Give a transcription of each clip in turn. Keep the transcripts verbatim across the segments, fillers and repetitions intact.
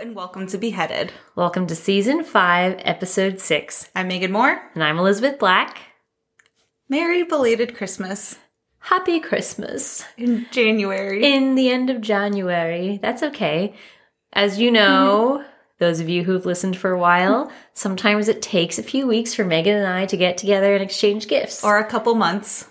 and welcome to Beheaded. Welcome to Season five, Episode six. I'm Megan Moore. And I'm Elizabeth Black. Merry belated Christmas. Happy Christmas. In January. In the end of January. That's okay. As you know, those of you who've listened for a while, sometimes it takes a few weeks for Megan and I to get together and exchange gifts. Or a couple months.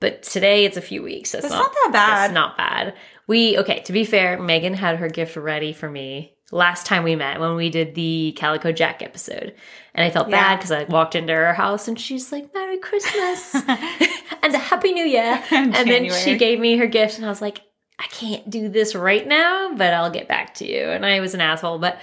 But today it's a few weeks. That's, that's not, not that bad. It's not bad. We, okay, to be fair, Megan had her gift ready for me last time we met when we did the Calico Jack episode. And I felt yeah. bad because I walked into her house and she's like, Merry Christmas and a Happy New Year. And, and then she gave me her gift and I was like, I can't do this right now, but I'll get back to you. And I was an asshole, but...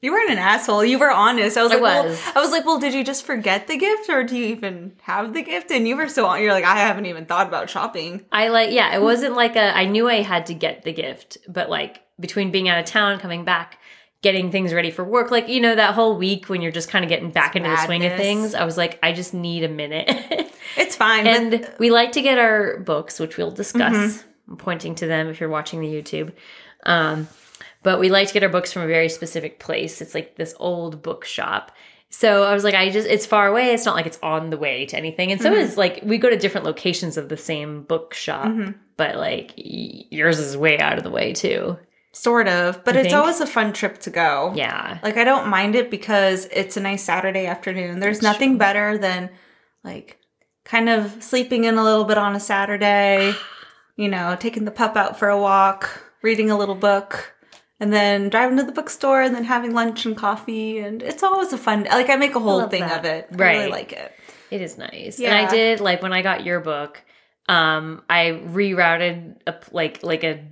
You weren't an asshole. You were honest. I was I like, was. Well, I was like, well, did you just forget the gift or do you even have the gift? And you were so on. You're like, I haven't even thought about shopping. I like, yeah, it wasn't like a, I knew I had to get the gift, but like between being out of town, coming back, getting things ready for work, like, you know, that whole week when you're just kind of getting back it's into madness. The swing of things, I was like, I just need a minute. It's fine. And but- we like to get our books, which we'll discuss. Mm-hmm. I'm pointing to them if you're watching the YouTube. Um, But we like to get our books from a very specific place. It's like this old bookshop. So I was like, I just, it's far away. It's not like it's on the way to anything. And so mm-hmm. it's like, we go to different locations of the same bookshop, mm-hmm. but like yours is way out of the way too. Sort of, but you it's think? Always a fun trip to go. Yeah. Like I don't mind it because it's a nice Saturday afternoon. There's That's nothing true. Better than like kind of sleeping in a little bit on a Saturday, you know, taking the pup out for a walk, reading a little book. And then driving to the bookstore and then having lunch and coffee. And it's always a fun, like I make a whole thing that. Of it. Right. I really like it. It is nice. Yeah. And I did, like when I got your book, um, I rerouted a, like like a,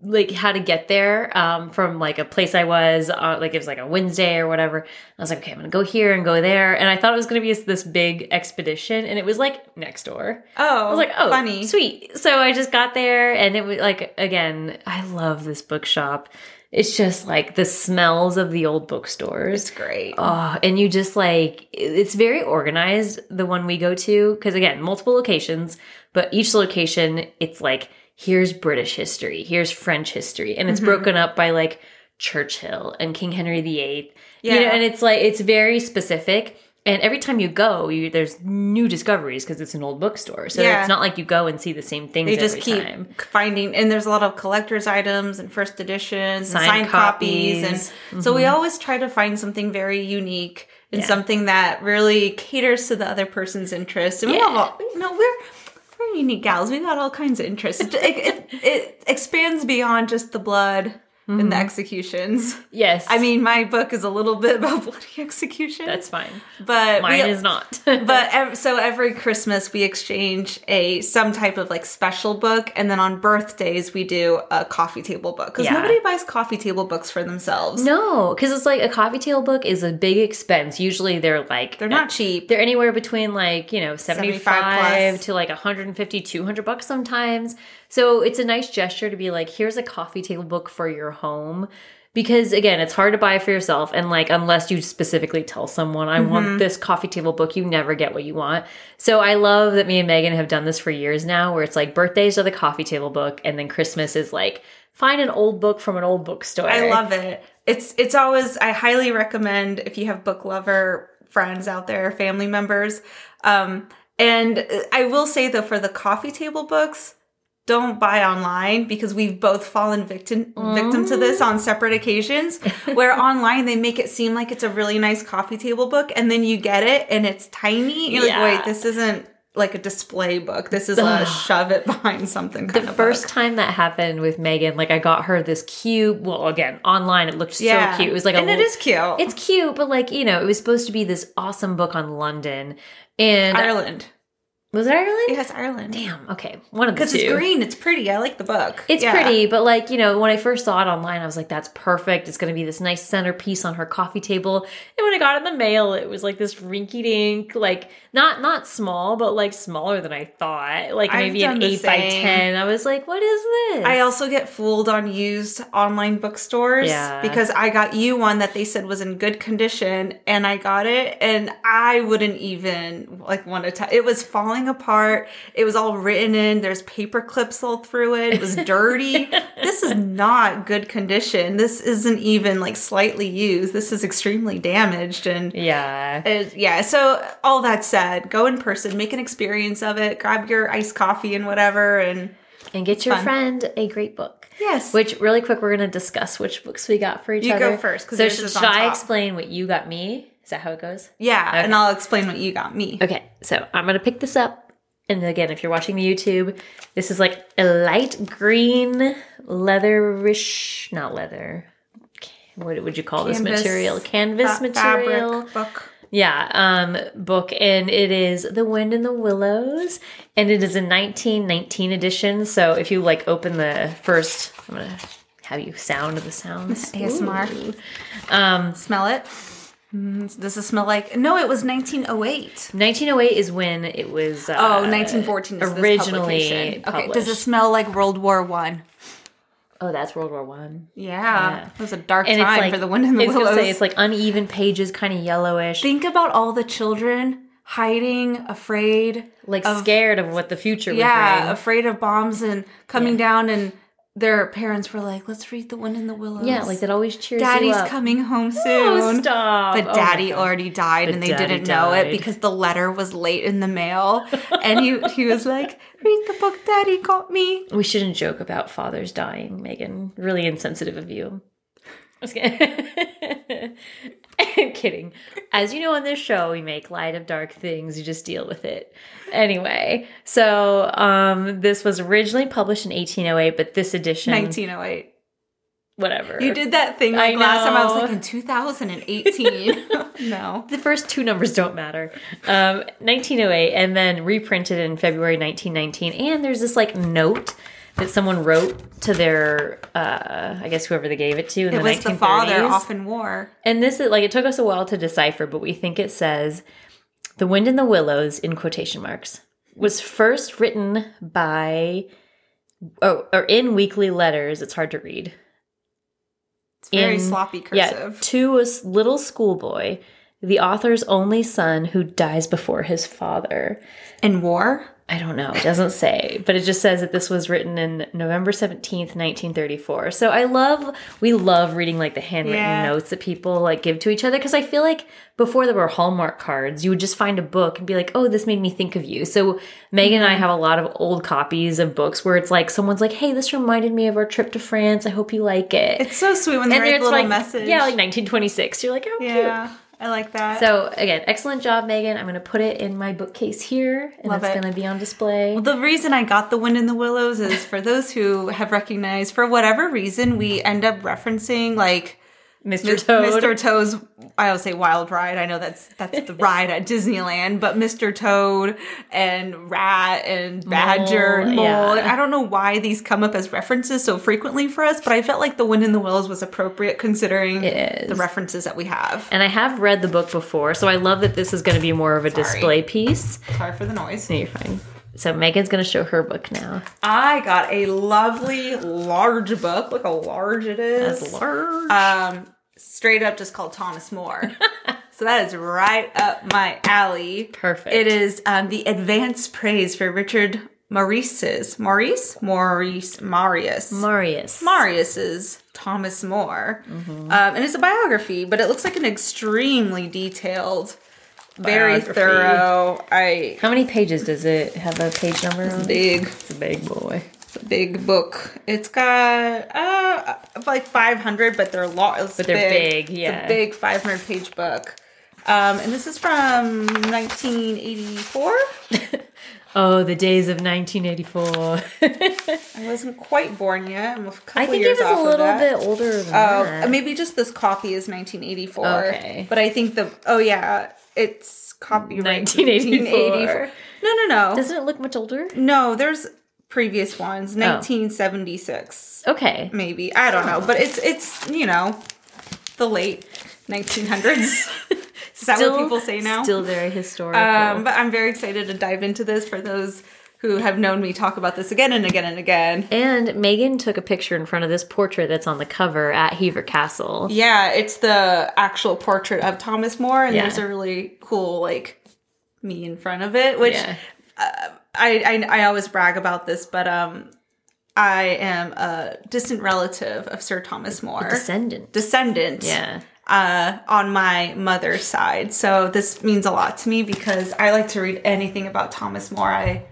like how to get there um, from like a place I was, uh, like it was like a Wednesday or whatever. I was like, okay, I'm going to go here and go there. And I thought it was going to be this big expedition. And it was like next door. Oh, I was like, oh, funny. Sweet. So I just got there and it was like, again, I love this bookshop. It's just like the smells of the old bookstores. It's great. Oh, and you just like, it's very organized, the one we go to. Because again, multiple locations, but each location, it's like, here's British history, here's French history. And it's mm-hmm. broken up by like Churchill and King Henry the Eighth. Yeah. You know, and it's like, it's very specific. And every time you go, you, there's new discoveries because it's an old bookstore. So yeah. it's not like you go and see the same things every time. They just keep time. Finding, and there's a lot of collector's items and first editions, signed, signed copies. copies and mm-hmm. So we always try to find something very unique and yeah. something that really caters to the other person's interests. And yeah. we have all, you know, we're, we're unique gals. We got all kinds of interests. it, it, it expands beyond just the blood. Mm-hmm. And the executions. Yes. I mean, my book is a little bit about bloody execution. That's fine. But mine we, is not. But ev- so every Christmas we exchange a some type of like special book. And then on birthdays we do a coffee table book. Because yeah. nobody buys coffee table books for themselves. No. Because it's like a coffee table book is a big expense. Usually they're like. They're not cheap. They're anywhere between like, you know, seventy-five, seventy-five to like one hundred fifty, two hundred bucks sometimes. So it's a nice gesture to be like, here's a coffee table book for your home. Because again, it's hard to buy for yourself. And like, unless you specifically tell someone, I mm-hmm. want this coffee table book, you never get what you want. So I love that me and Megan have done this for years now, where it's like birthdays are the coffee table book. And then Christmas is like, find an old book from an old bookstore. I love it. It's, it's always, I highly recommend if you have book lover friends out there, family members. Um, and I will say though, for the coffee table books, don't buy online because we've both fallen victim victim to this on separate occasions where online they make it seem like it's a really nice coffee table book and then you get it and it's tiny. You're yeah. like, wait, this isn't like a display book. This is a shove it behind something kind the of book. The first time that happened with Megan, like I got her this cute, well, again, online, it looked yeah. so cute. It was like and a And it is cute. It's cute, but like, you know, it was supposed to be this awesome book on London and Ireland. Was it Ireland? Yes, Ireland. Damn. Okay. One of the two. Because it's green. It's pretty. I like the book. It's yeah. pretty. But like, you know, when I first saw it online, I was like, that's perfect. It's going to be this nice centerpiece on her coffee table. And when I got it in the mail, it was like this rinky dink, like not, not small, but like smaller than I thought. Like I've maybe an eight by ten. I was like, what is this? I also get fooled on used online bookstores yeah. because I got you one that they said was in good condition and I got it and I wouldn't even like want to, t- it was falling falling apart. It was all written in. There's paper clips all through it. It was dirty. This is not good condition. This isn't even like slightly used. This is extremely damaged. And yeah. It, yeah. So all that said, go in person, make an experience of it, grab your iced coffee and whatever. And, and get your fun. friend a great book. Yes. Which, really quick, we're going to discuss which books we got for each you other. You go first. So should, should I explain what you got me? Is that how it goes? Yeah, okay. And I'll explain what you got me. Okay, so I'm going to pick this up. And again, if you're watching the YouTube, this is like a light green, leatherish, not leather. What would you call Canvas, this material? Canvas fa- material. Fabric book. Yeah, um, book. And it is The Wind in the Willows. And it is a nineteen nineteen edition. So if you like open the first, I'm going to have you sound the sounds. A S M R. Um, Smell it. Does it smell like... No, it was nineteen oh eight. nineteen oh eight is when it was... Uh, oh, nineteen fourteen is originally this publication. Okay, does it smell like World War One? Oh, that's World War One. Yeah. yeah. It was a dark and time like, for The Wind in the Willows. I was going to say, it's like uneven pages, kind of yellowish. Think about all the children hiding, afraid... Like of, scared of what the future would yeah, bring. Yeah, afraid of bombs and coming yeah. down and... Their parents were like, let's read The Wind in the Willows. Yeah, like that always cheers Daddy's you up. Daddy's coming home soon. Oh, stop. But Daddy oh already died but and they Daddy didn't know died. It because the letter was late in the mail. And he he was like, read the book Daddy got me. We shouldn't joke about fathers dying, Megan. Really insensitive of you. I'm just kidding. I'm kidding. As you know on this show, we make light of dark things. You just deal with it. Anyway, so um, this was originally published in eighteen oh eight, but this edition... nineteen oh eight. Whatever. You did that thing like last time. I was like, in two thousand eighteen. No. The first two numbers don't matter. Um, nineteen oh eight, and then reprinted in February nineteen nineteen. And there's this like note... that someone wrote to their, uh, I guess whoever they gave it to in the nineteen thirties. It was the father often wore. And this is, like, it took us a while to decipher, but we think it says, The Wind in the Willows, in quotation marks, was first written by, oh, or in weekly letters, it's hard to read. It's very in, sloppy cursive. Yeah, to a little schoolboy, the author's only son who dies before his father. In war? I don't know. It doesn't say. But it just says that this was written in November seventeenth, nineteen thirty-four. So I love, we love reading like the handwritten yeah. notes that people like give to each other. Because I feel like before there were Hallmark cards, you would just find a book and be like, oh, this made me think of you. So Megan and I have a lot of old copies of books where it's like, someone's like, hey, this reminded me of our trip to France. I hope you like it. It's so sweet when they write a little like, message. Yeah, like nineteen twenty-six. You're like, oh, yeah. cute. I like that. So, again, excellent job, Megan. I'm going to put it in my bookcase here, and Love it's it. going to be on display. Well, the reason I got The Wind in the Willows is for those who have recognized, for whatever reason, we end up referencing, like, Mister Toad. Mister Toad's, I would say Wild Ride. I know that's that's the ride at Disneyland, but Mister Toad and Rat and Badger Mole, and Mole. Yeah. I don't know why these come up as references so frequently for us, but I felt like The Wind in the Willows was appropriate considering the references that we have. And I have read the book before, so I love that this is going to be more of a Sorry. display piece. Sorry for the noise. No, you're fine. So Megan's going to show her book now. I got a lovely large book. Look how large it is. That's large. Um, straight up just called Thomas More. So that is right up my alley. Perfect. It is um, the Advanced Praise for Richard Maurice's. Maurice? Maurice. Marius. Marius. Marius's Thomas More. Mm-hmm. Um, and it's a biography, but it looks like an extremely detailed Very thorough. I How many pages does it have a page number on? It's big. It's a big boy. It's a big book. It's got uh like five hundred, but they're long. But they're big. big, yeah. It's a big five hundred page book. Um, and this is from nineteen eighty-four. Oh, the days of nineteen eighty-four. I wasn't quite born yet. I'm a couple years off of that. I think it was a little bit older than uh, that. Maybe just this copy is nineteen eighty-four. Okay. But I think the... Oh, yeah. It's copyright nineteen eighty-four. No, no, no. Doesn't it look much older? No, there's previous ones. nineteen seventy-six. Oh. Okay. Maybe. I don't know. But it's, it's you know, the late nineteen hundreds. Is that still, what people say now? Still very historical. Um, but I'm very excited to dive into this for those who have known me talk about this again and again and again. And Megan took a picture in front of this portrait that's on the cover at Hever Castle. Yeah, it's the actual portrait of Thomas More, and yeah. there's a really cool, like, me in front of it, which... Yeah. uh, I, I I always brag about this, but um, I am a distant relative of Sir Thomas More. A descendant. Descendant. Yeah. Uh, on my mother's side. So this means a lot to me because I like to read anything about Thomas More. I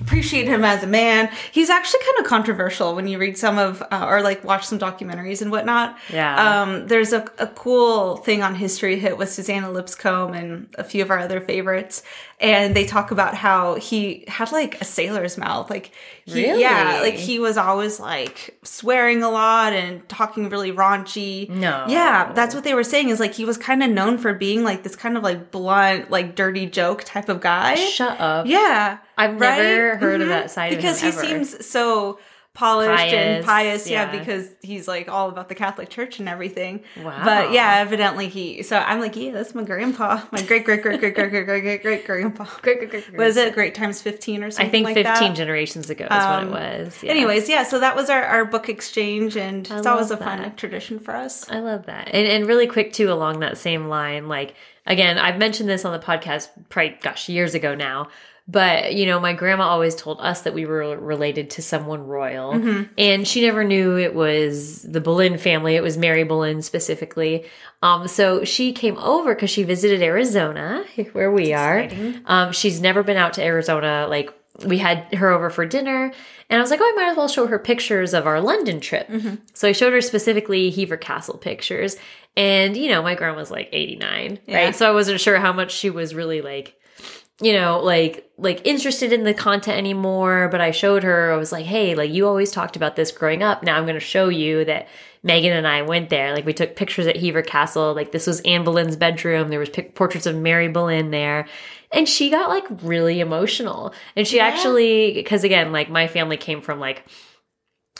appreciate him as a man. He's actually kind of controversial when you read some of, uh, or like watch some documentaries and whatnot. Yeah. Um, there's a, a cool thing on History Hit with Susanna Lipscomb and a few of our other favorites. And they talk about how he had like a sailor's mouth. Like, he, really? Yeah, like he was always like swearing a lot and talking really raunchy. No. Yeah, that's what they were saying is like he was kind of known for being like this kind of like blunt, like dirty joke type of guy. Shut up. Yeah. I've right? never heard mm-hmm. of that side because of him. Because he ever. seems so polished pious, and pious, yeah. yeah, because he's like all about the Catholic Church and everything. Wow. But yeah, evidently he, so I'm like, yeah, that's my grandpa, my great, great, great, great, great, great, great, great, great grandpa. Great, great, great, great. Was it Great Times fifteen or something? I think like fifteen that? generations ago is um, what it was. Yeah. Anyways, yeah, so that was our, our book exchange, and I it's always a that. fun tradition for us. I love that. And, and really quick, too, along that same line, like, again, I've mentioned this on the podcast probably, gosh, years ago now. But, you know, my grandma always told us that we were related to someone royal. Mm-hmm. And she never knew it was the Boleyn family. It was Mary Boleyn specifically. Um, so she came over because she visited Arizona, where we are. Um, she's never been out to Arizona. Like, we had her over for dinner. And I was like, oh, I might as well show her pictures of our London trip. Mm-hmm. So I showed her specifically Hever Castle pictures. And, you know, my grandma's like eighty-nine, yeah. right? So I wasn't sure how much she was really like... you know, like, like interested in the content anymore, but I showed her, I was like, hey, like you always talked about this growing up. Now I'm going to show you that Megan and I went there. Like we took pictures at Hever Castle. Like this was Anne Boleyn's bedroom. There was pic- portraits of Mary Boleyn there. And she got like really emotional. And she yeah. actually, cause again, like my family came from like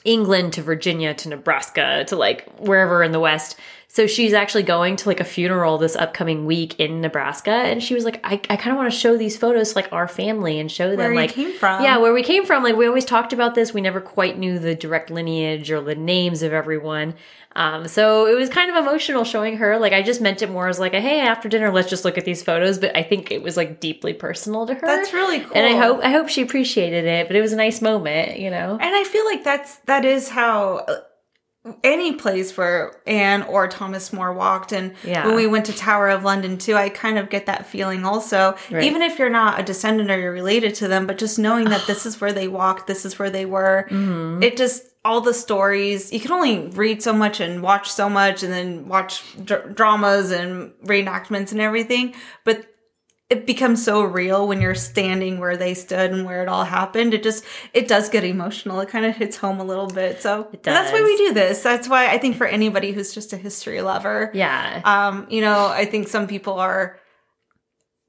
England to Virginia to Nebraska to like wherever in the West. So she's actually going to, like, a funeral this upcoming week in Nebraska. And she was like, I, I kind of want to show these photos to, like, our family and show them, where like... Where we came from. Yeah, where we came from. Like, we always talked about this. We never quite knew the direct lineage or the names of everyone. Um, so it was kind of emotional showing her. Like, I just meant it more as, like, a, hey, after dinner, let's just look at these photos. But I think it was, like, deeply personal to her. That's really cool. And I hope I hope she appreciated it. But it was a nice moment, you know? And I feel like that's that is how... any place where Anne or Thomas More walked. And yeah. when we went to Tower of London too, I kind of get that feeling also, right. even if you're not a descendant or you're related to them, but just knowing that this is where they walked, this is where they were. Mm-hmm. It just, all the stories, you can only read so much and watch so much and then watch dr- dramas and reenactments and everything. But it becomes so real when you're standing where they stood and where it all happened. It just, it does get emotional. It kind of hits home a little bit. So it does. That's why we do this. That's why I think for anybody who's just a history lover. Yeah. Um, you know, I think some people are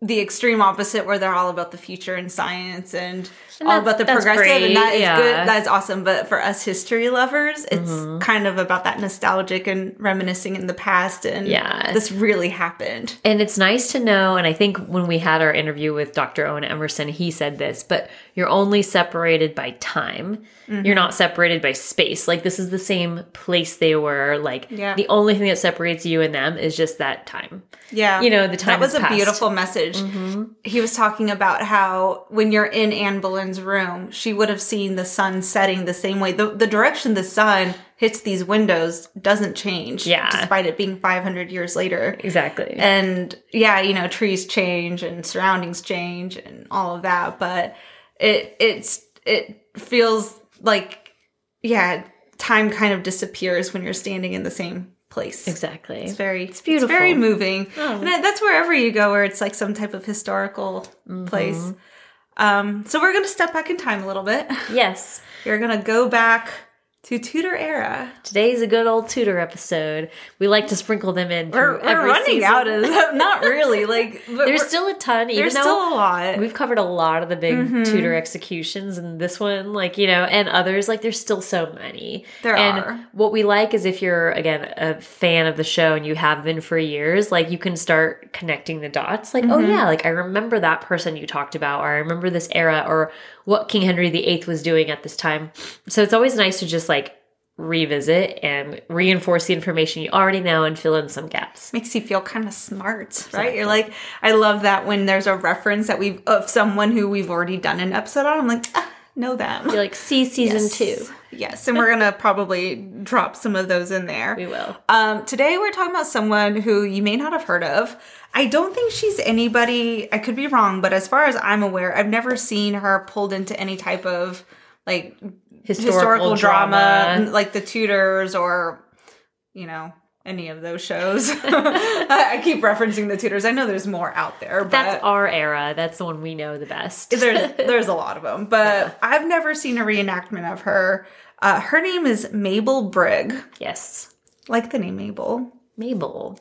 the extreme opposite where they're all about the future and science and, and all about the progressive. Great. And that is yeah. good. That is awesome. But for us history lovers, it's mm-hmm. kind of about that nostalgic and reminiscing in the past. And yeah. this really happened. And it's nice to know. And I think when we had our interview with Doctor Owen Emerson, he said this, but you're only separated by time. Mm-hmm. You're not separated by space. Like this is the same place they were. Like yeah. the only thing that separates you and them is just that time. Yeah. You know, the time that was a past. Beautiful message. Mm-hmm. He was talking about how when you're in Anne Boleyn's room, she would have seen the sun setting the same way. The, the direction the sun hits these windows doesn't change, yeah. despite it being five hundred years later. Exactly. And yeah, you know, trees change and surroundings change and all of that, but it it's it feels like yeah, time kind of disappears when you're standing in the same place. Exactly. It's very, it's beautiful. It's very moving. Oh. And that's wherever you go where it's like some type of historical mm-hmm. place. Um, so we're going to step back in time a little bit. Yes. You're going to go back to Tudor era. Today's a good old Tudor episode. We like to sprinkle them in. We're, we're running season. out of them. Not really. Like there's still a ton. Even there's though still a lot. We've covered a lot of the big mm-hmm. Tudor executions, and this one, like you know, and others. Like there's still so many. There and are. What we like is if you're again a fan of the show and you have been for years, like you can start connecting the dots. Like mm-hmm. oh yeah, like I remember that person you talked about, or I remember this era, or what King Henry the Eighth was doing at this time. So it's always nice to just like revisit and reinforce the information you already know and fill in some gaps. Makes you feel kind of smart, exactly. Right? You're like, I love that when there's a reference that we've of someone who we've already done an episode on. I'm like, ah, know them. You're like, see season yes. two. Yes, and we're going to probably drop some of those in there. We will. Um, today we're talking about someone who you may not have heard of. I don't think she's anybody, I could be wrong, but as far as I'm aware, I've never seen her pulled into any type of like historical, historical drama, drama, like the Tudors or, you know, any of those shows. I keep referencing the Tudors. I know there's more out there. But that's our era. That's the one we know the best. there's, there's a lot of them. But yeah. I've never seen a reenactment of her. Uh, her name is Mabel Brigge. Yes. Like the name Mabel. Mabel.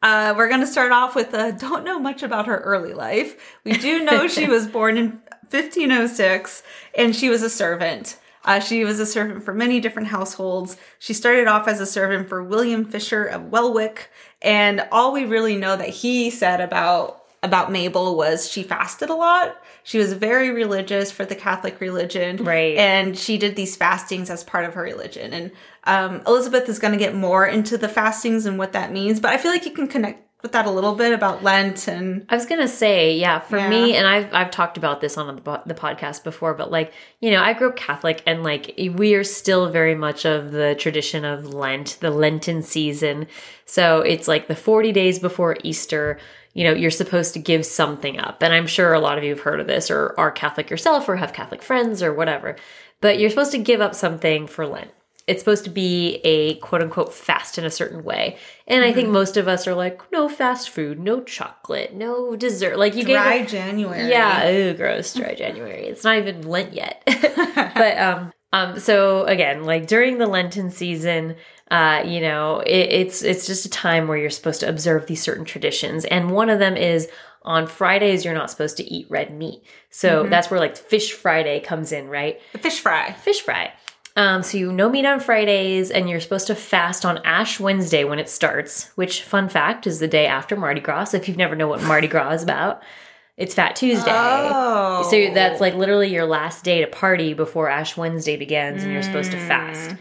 Uh, we're going to start off with a don't know much about her early life. We do know she was born in fifteen oh six, and she was a servant. Uh, she was a servant for many different households. She started off as a servant for William Fisher of Wellwick, and all we really know that he said about about Mabel was she fasted a lot. She was very religious for the Catholic religion. Right. And she did these fastings as part of her religion. And um, Elizabeth is going to get more into the fastings and what that means. But I feel like you can connect with that a little bit about Lent. And I was going to say, yeah, for yeah. me, and I've I've talked about this on the, the podcast before, but like, you know, I grew up Catholic and like we are still very much of the tradition of Lent, the Lenten season. So it's like the forty days before Easter, you know, you're supposed to give something up. And I'm sure a lot of you have heard of this or are Catholic yourself or have Catholic friends or whatever, but you're supposed to give up something for Lent. It's supposed to be a quote unquote fast in a certain way. And mm-hmm. I think most of us are like, no fast food, no chocolate, no dessert. Like you dry gave up- January. Yeah. Ooh, gross. Dry January. It's not even Lent yet. but, um, um, so again, like during the Lenten season, Uh, you know, it, it's it's just a time where you're supposed to observe these certain traditions. And one of them is on Fridays, you're not supposed to eat red meat. So mm-hmm. that's where like Fish Friday comes in, right? The fish fry. Fish fry. Um, so you no meat on Fridays and you're supposed to fast on Ash Wednesday when it starts, which fun fact is the day after Mardi Gras. If you've never known what Mardi Gras is about, it's Fat Tuesday. Oh. So that's like literally your last day to party before Ash Wednesday begins and mm. you're supposed to fast.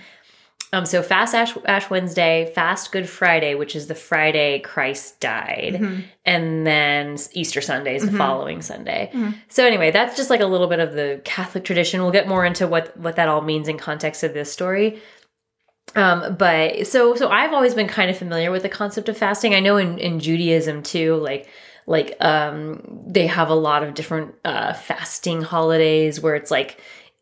Um, so fast Ash, Ash Wednesday, fast Good Friday, which is the Friday Christ died, mm-hmm. and then Easter Sunday is the mm-hmm. following Sunday. Mm-hmm. So anyway, that's just like a little bit of the Catholic tradition. We'll get more into what, what that all means in context of this story. Um, but so so I've always been kind of familiar with the concept of fasting. I know in, in Judaism too, like like um, they have a lot of different uh, fasting holidays where it's like,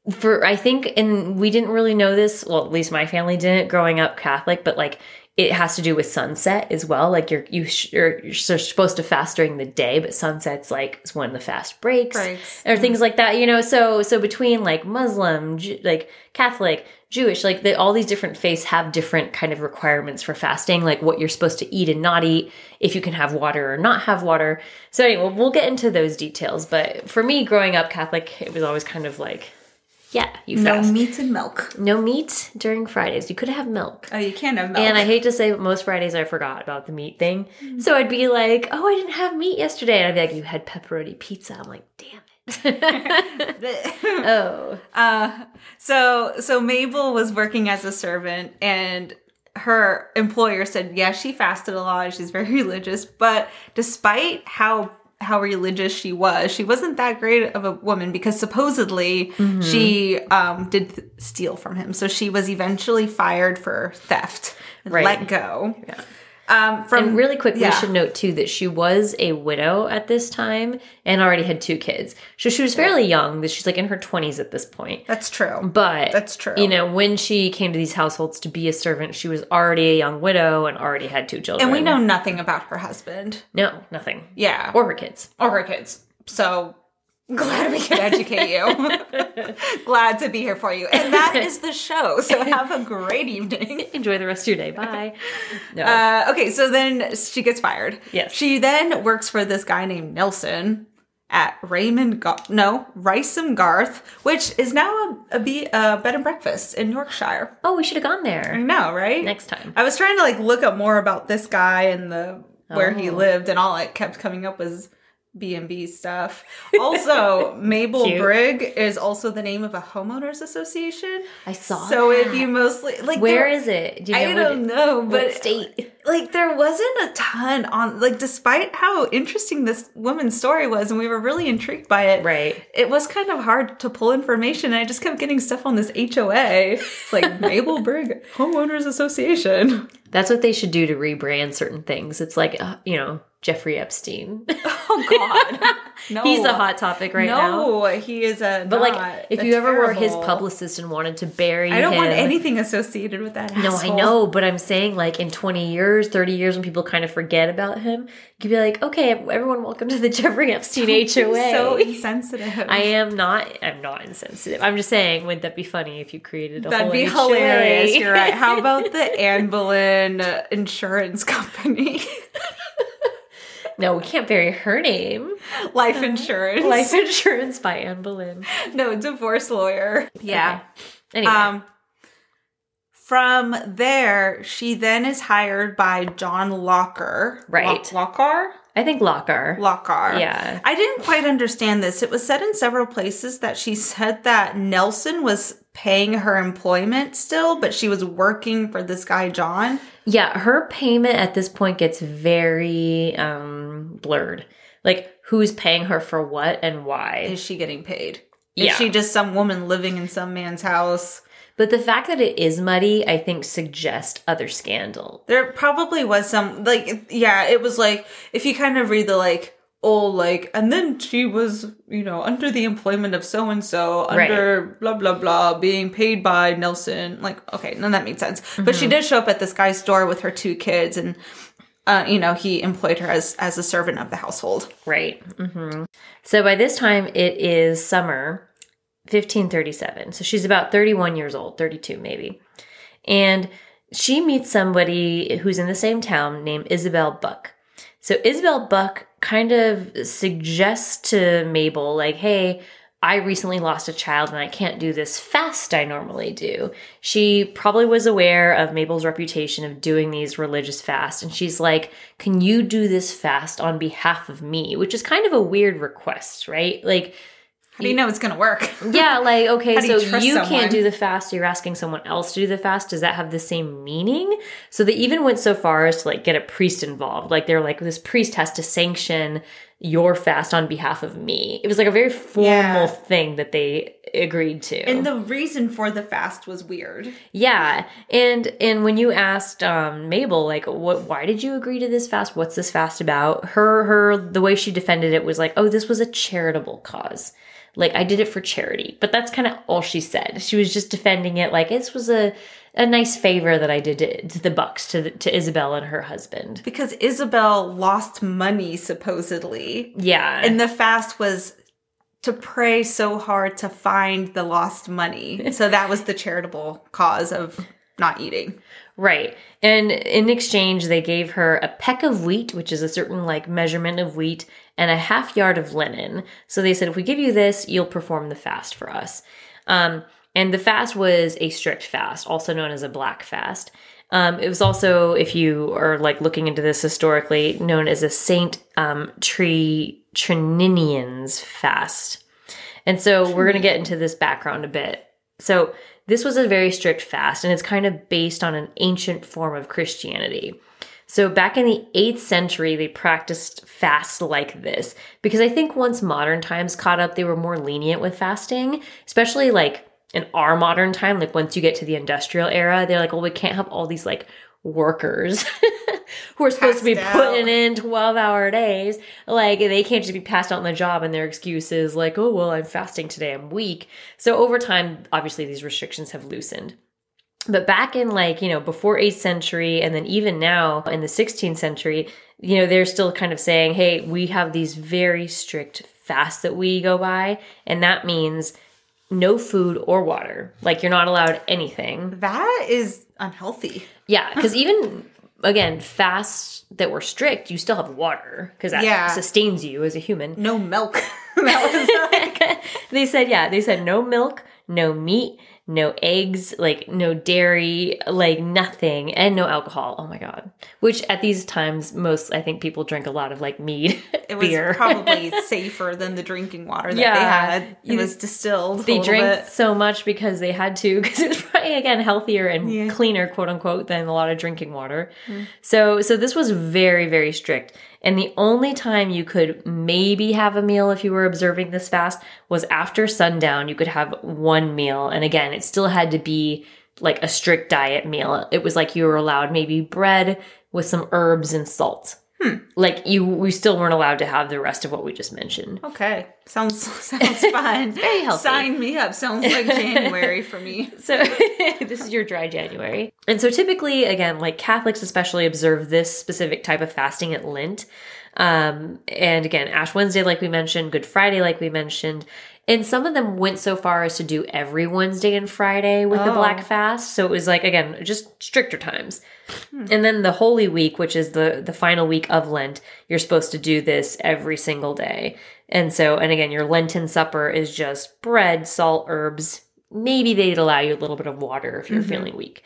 For I think, and we didn't really know this, well, at least my family didn't growing up Catholic, but like it has to do with sunset as well. Like you're you sh- you're, you're supposed to fast during the day, but sunset's like it's when the fast breaks, breaks. or mm-hmm. things like that, you know. So so between like Muslim, Ju- like Catholic, Jewish, like the, all these different faiths have different kind of requirements for fasting, like what you're supposed to eat and not eat, if you can have water or not have water. So anyway, we'll get into those details. But for me, growing up Catholic, it was always kind of like, yeah, you fast. No meat and milk. No meat during Fridays. You could have milk. Oh, you can have milk. And I hate to say, but most Fridays I forgot about the meat thing. Mm-hmm. So I'd be like, oh, I didn't have meat yesterday. And I'd be like, you had pepperoni pizza. I'm like, damn it. oh. Uh, so, so Mabel was working as a servant and her employer said, yeah, she fasted a lot. She's very religious. But despite how how religious she was. She wasn't that great of a woman because supposedly mm-hmm. she um, did th- steal from him. So she was eventually fired for theft and right. let go. Yeah. Um, from, and really quick, yeah. we should note too that she was a widow at this time and already had two kids. So she was fairly young. She's like in her twenties at this point. That's true. But that's true. You know, when she came to these households to be a servant, she was already a young widow and already had two children. And we know nothing about her husband. No, nothing. Yeah. Or her kids. Or her kids. So glad we could educate you. Glad to be here for you. And that is the show. So have a great evening. Enjoy the rest of your day. Bye. No. Uh, okay, so then she gets fired. Yes. She then works for this guy named Nelson at Raymond Gar- no, Riceham Garth, which is now a, a, be- a bed and breakfast in Yorkshire. Oh, we should have gone there. I know, right? Next time. I was trying to like look up more about this guy and the where oh. he lived, and all it kept coming up was B and B stuff. Also, Mabel Brigge is also the name of a homeowners association. I saw So that. If you mostly... like, Where there, is it? Do you know I don't it, know, but... What state? Like, there wasn't a ton on... Like, despite how interesting this woman's story was, and we were really intrigued by it, right? It was kind of hard to pull information, and I just kept getting stuff on this H O A. It's like, Mabel Brigge Homeowners Association. That's what they should do to rebrand certain things. It's like, uh, you know... Jeffrey Epstein. Oh, God. No. He's a hot topic right no, now. No, he is a But, not, like, if you ever terrible. were his publicist and wanted to bury him. I don't him, want anything associated with that No, asshole. I know. But I'm saying, like, in twenty years, thirty years, when people kind of forget about him, you'd be like, okay, everyone, welcome to the Jeffrey Epstein H O A. So insensitive. I am not. I'm not insensitive. I'm just saying, wouldn't that be funny if you created a That'd whole That'd be H O A? Hilarious. You're right. How about the Anne Boleyn Insurance Company? No, we can't bury her name. Life insurance. Life insurance by Anne Boleyn. No, divorce lawyer. Yeah. Okay. Anyway. Um, from there, she then is hired by John Locker. Right. Lock- Locker? I think Locker. Locker. Yeah. I didn't quite understand this. It was said in several places that she said that Nelson was paying her employment still, but she was working for this guy, John. Yeah, her payment at this point gets very um, blurred. Like, who's paying her for what and why? Is she getting paid? Yeah. Is she just some woman living in some man's house? But the fact that it is muddy, I think, suggests other scandal. There probably was some, like, yeah, it was like, if you kind of read the, like, oh, like, and then she was, you know, under the employment of so-and-so, under right. blah, blah, blah, being paid by Nelson. Like, okay, none of that made sense. Mm-hmm. But she did show up at this guy's door with her two kids, and, uh, you know, he employed her as, as a servant of the household. Right. Mm-hmm. So by this time, it is summer, fifteen thirty-seven. So she's about thirty-one years old, thirty-two maybe. And she meets somebody who's in the same town named Isabel Buck. So Isabel Buck kind of suggests to Mabel, like, hey, I recently lost a child and I can't do this fast I normally do. She probably was aware of Mabel's reputation of doing these religious fasts. And she's like, can you do this fast on behalf of me? Which is kind of a weird request, right? Like, how do you know it's going to work? Yeah, like, okay, so you, you can't do the fast. You're asking someone else to do the fast. Does that have the same meaning? So they even went so far as to, like, get a priest involved. Like, they're like, this priest has to sanction your fast on behalf of me. It was, like, a very formal yeah. thing that they agreed to. And the reason for the fast was weird. Yeah. And and when you asked um, Mabel, like, what? Why did you agree to this fast? What's this fast about? Her, her, the way she defended it was like, oh, this was a charitable cause. Like, I did it for charity. But that's kind of all she said. She was just defending it like, this was a, a nice favor that I did to, to the Bucks, to the, to Isabel and her husband. Because Isabel lost money, supposedly. Yeah. And the fast was to pray so hard to find the lost money. So that was the charitable cause of not eating. Right. And in exchange, they gave her a peck of wheat, which is a certain, like, measurement of wheat, and a half yard of linen. So they said, if we give you this, you'll perform the fast for us. Um, and the fast was a strict fast, also known as a black fast. Um, it was also, if you are, like, looking into this historically, known as a Saint um, Tri- Trininian's fast. And so we're going to get into this background a bit. So this was a very strict fast, and it's kind of based on an ancient form of Christianity. So back in the eighth century, they practiced fasts like this, because I think once modern times caught up, they were more lenient with fasting, especially like in our modern time. Like, once you get to the industrial era, they're like, well, we can't have all these, like, workers who are supposed passed to be putting out in twelve-hour days. Like, they can't just be passed out on the job, and their excuse is like, oh, well, I'm fasting today, I'm weak. So over time, obviously, these restrictions have loosened. But back in, like, you know, before eighth century, and then even now in the sixteenth century, you know, they're still kind of saying, hey, we have these very strict fasts that we go by. And that means no food or water. Like, you're not allowed anything. That is unhealthy. Yeah. Because even, again, fasts that were strict, you still have water, because that yeah. sustains you as a human. No milk. That was like... They said, yeah, they said no milk, no meat, no eggs, like no dairy, like nothing, and no alcohol. Oh my God. Which at these times, most, I think people drink a lot of like mead, it beer. It was probably safer than the drinking water that yeah. they had. It was distilled. They drank so much because they had to, because it was probably, again, healthier and yeah. cleaner, quote unquote, than a lot of drinking water. Mm. So, so this was very, very strict. And the only time you could maybe have a meal if you were observing this fast was after sundown. You could have one meal. And again, it still had to be like a strict diet meal. It was like you were allowed maybe bread with some herbs and salt. Hmm. Like you, we still weren't allowed to have the rest of what we just mentioned. Okay. Sounds, sounds fun. Very healthy. Sign me up. Sounds like January for me. So this is your dry January. And so typically, again, like Catholics especially observe this specific type of fasting at Lent. Um, and again, Ash Wednesday, like we mentioned, Good Friday, like we mentioned. And some of them went so far as to do every Wednesday and Friday with oh. the Black Fast. So it was like, again, just stricter times. Hmm. And then the Holy Week, which is the, the final week of Lent, you're supposed to do this every single day. And so, and again, your Lenten supper is just bread, salt, herbs. Maybe they'd allow you a little bit of water if you're mm-hmm. feeling weak.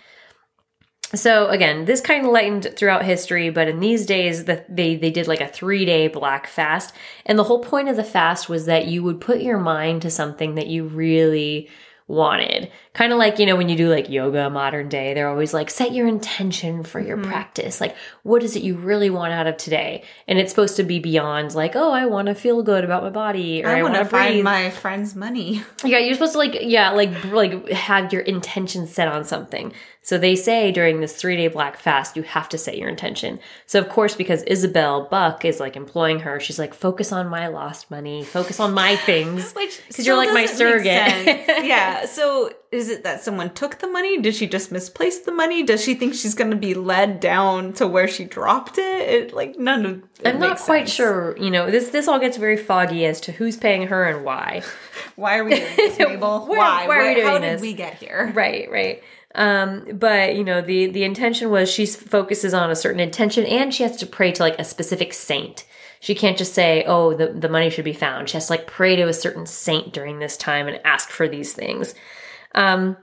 So again, this kind of lightened throughout history, but in these days, the, they, they did like a three-day Black Fast. And the whole point of the fast was that you would put your mind to something that you really wanted. Kind of like, you know, when you do like yoga modern day, they're always like, set your intention for your mm-hmm. practice. Like, what is it you really want out of today? And it's supposed to be beyond like, oh, I want to feel good about my body. Or I, I want to find my friend's money. Yeah, you're supposed to like, yeah, like, like have your intention set on something. So they say during this three-day Black Fast, you have to set your intention. So, of course, because Isabel Buck is, like, employing her, she's like, focus on my lost money. Focus on my things. Because you're, like, my surrogate. Yeah. So is it that someone took the money? Did she just misplace the money? Does she think she's going to be led down to where she dropped it? It like, none of it I'm not quite sense. Sure. You know, this this all gets very foggy as to who's paying her and why. Why are we doing this, Mabel? why? Why? why are we doing How this? Did we get here? Right, right. Um, but you know, the, the intention was she focuses on a certain intention and she has to pray to like a specific saint. She can't just say, oh, the, the money should be found. She has to like pray to a certain saint during this time and ask for these things. Um,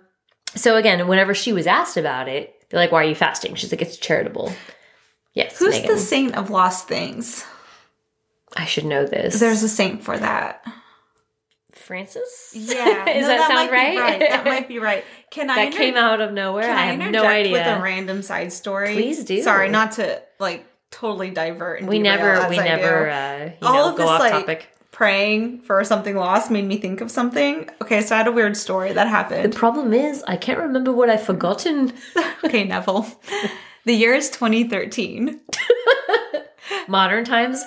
so again, whenever she was asked about it, they're like, why are you fasting? She's like, it's charitable. Yes. Who's Megan. The saint of lost things? I should know this. There's a saint for that. Francis? Yeah. Does no, that, that sound right? right? That might be right. Can that I inter- came out of nowhere. Can I, I have interject no idea. With a random side story? Please do. Sorry, not to like totally divert. And we never, we I never, do. uh, you All know, of go this, off like, topic. Praying for something lost made me think of something. Okay, so I had a weird story that happened. The problem is I can't remember what I've forgotten. Okay, Neville. The year is twenty thirteen. Modern times,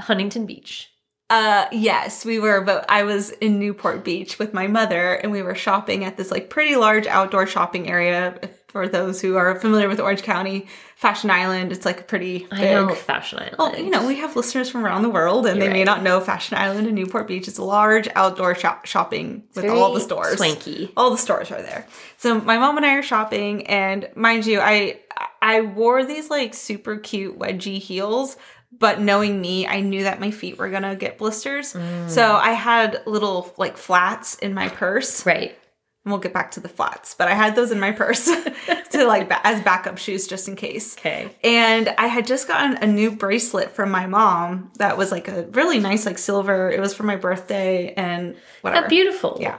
Huntington Beach. Uh, yes, we were, but I was in Newport Beach with my mother and we were shopping at this like pretty large outdoor shopping area. For those who are familiar with Orange County, Fashion Island, it's like a pretty big... I know Fashion Island. Well, you know, we have listeners from around the world and You're they right. may not know Fashion Island and Newport Beach. It's a large outdoor shop- shopping it's with all the stores. Swanky. All the stores are there. So my mom and I are shopping and mind you, I, I wore these like super cute wedgie heels. But knowing me, I knew that my feet were going to get blisters. Mm. So I had little, like, flats in my purse. Right. And we'll get back to the flats. But I had those in my purse to, like, ba- as backup shoes just in case. Okay. And I had just gotten a new bracelet from my mom that was, like, a really nice, like, silver. It was for my birthday and whatever. How beautiful. Yeah.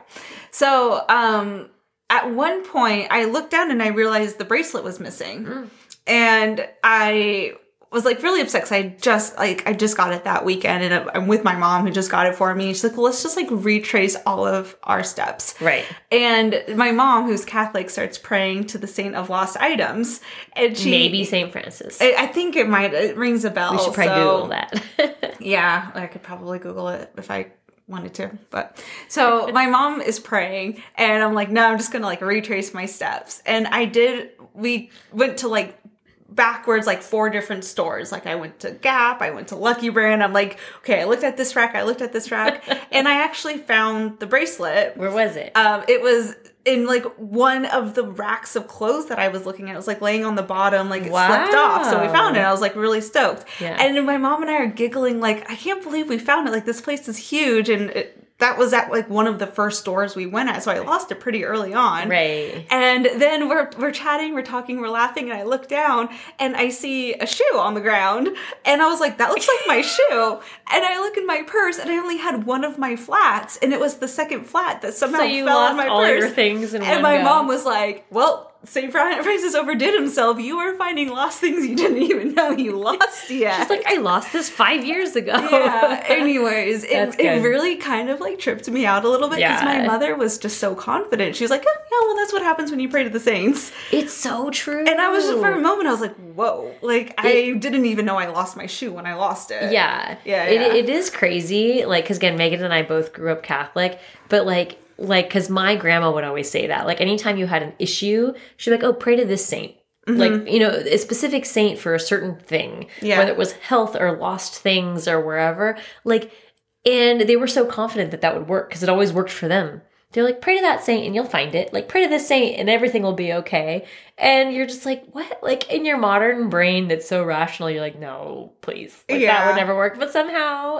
So um, at one point, I looked down and I realized the bracelet was missing. Mm. And I... was like really upset because I just like I just got it that weekend and I'm with my mom who just got it for me. She's like, well, let's just like retrace all of our steps. Right. And my mom, who's Catholic, starts praying to the saint of lost items. And she maybe Saint Francis. I, I think it might it rings a bell. We should probably so, Google that. Yeah, I could probably Google it if I wanted to. But so my mom is praying and I'm like, no, I'm just gonna like retrace my steps. And I did we went to like backwards like four different stores. Like I went to Gap, I went to Lucky Brand. I'm like, okay, I looked at this rack, I looked at this rack, and I actually found the bracelet. Where was it? Um, it was in like one of the racks of clothes that I was looking at. It was like laying on the bottom, like it wow. slipped off. So we found it. I was like really stoked. Yeah. And then my mom and I are giggling like, I can't believe we found it. Like this place is huge and it that was at like one of the first stores we went at, so I lost it pretty early on. Right. And then we're we're chatting, we're talking, we're laughing, and I look down and I see a shoe on the ground, and I was like, that looks like my shoe. And I look in my purse, and I only had one of my flats, and it was the second flat that somehow so you fell lost in my all purse. Your things in and one my go. Mom was like, well, Saint Francis overdid himself. You were finding lost things you didn't even know you lost yet. She's like, I lost this five years ago. Yeah. Anyways, it, it really kind of like tripped me out a little bit because yeah. my mother was just so confident. She was like, oh, yeah, well, that's what happens when you pray to the saints. It's so true. And I was just, for a moment, I was like, whoa. Like, it, I didn't even know I lost my shoe when I lost it. Yeah. Yeah. It, yeah. it is crazy. Like, because again, Megan and I both grew up Catholic, but like, Like, because my grandma would always say that. Like, anytime you had an issue, she'd be like, oh, pray to this saint. Mm-hmm. Like, you know, a specific saint for a certain thing. Yeah. Whether it was health or lost things or wherever. Like, and they were so confident that that would work because it always worked for them. They're like, pray to that saint and you'll find it. Like, pray to this saint and everything will be okay. And you're just like, what? Like, in your modern brain that's so rational, you're like, no, please. Like, yeah. That would never work. But somehow...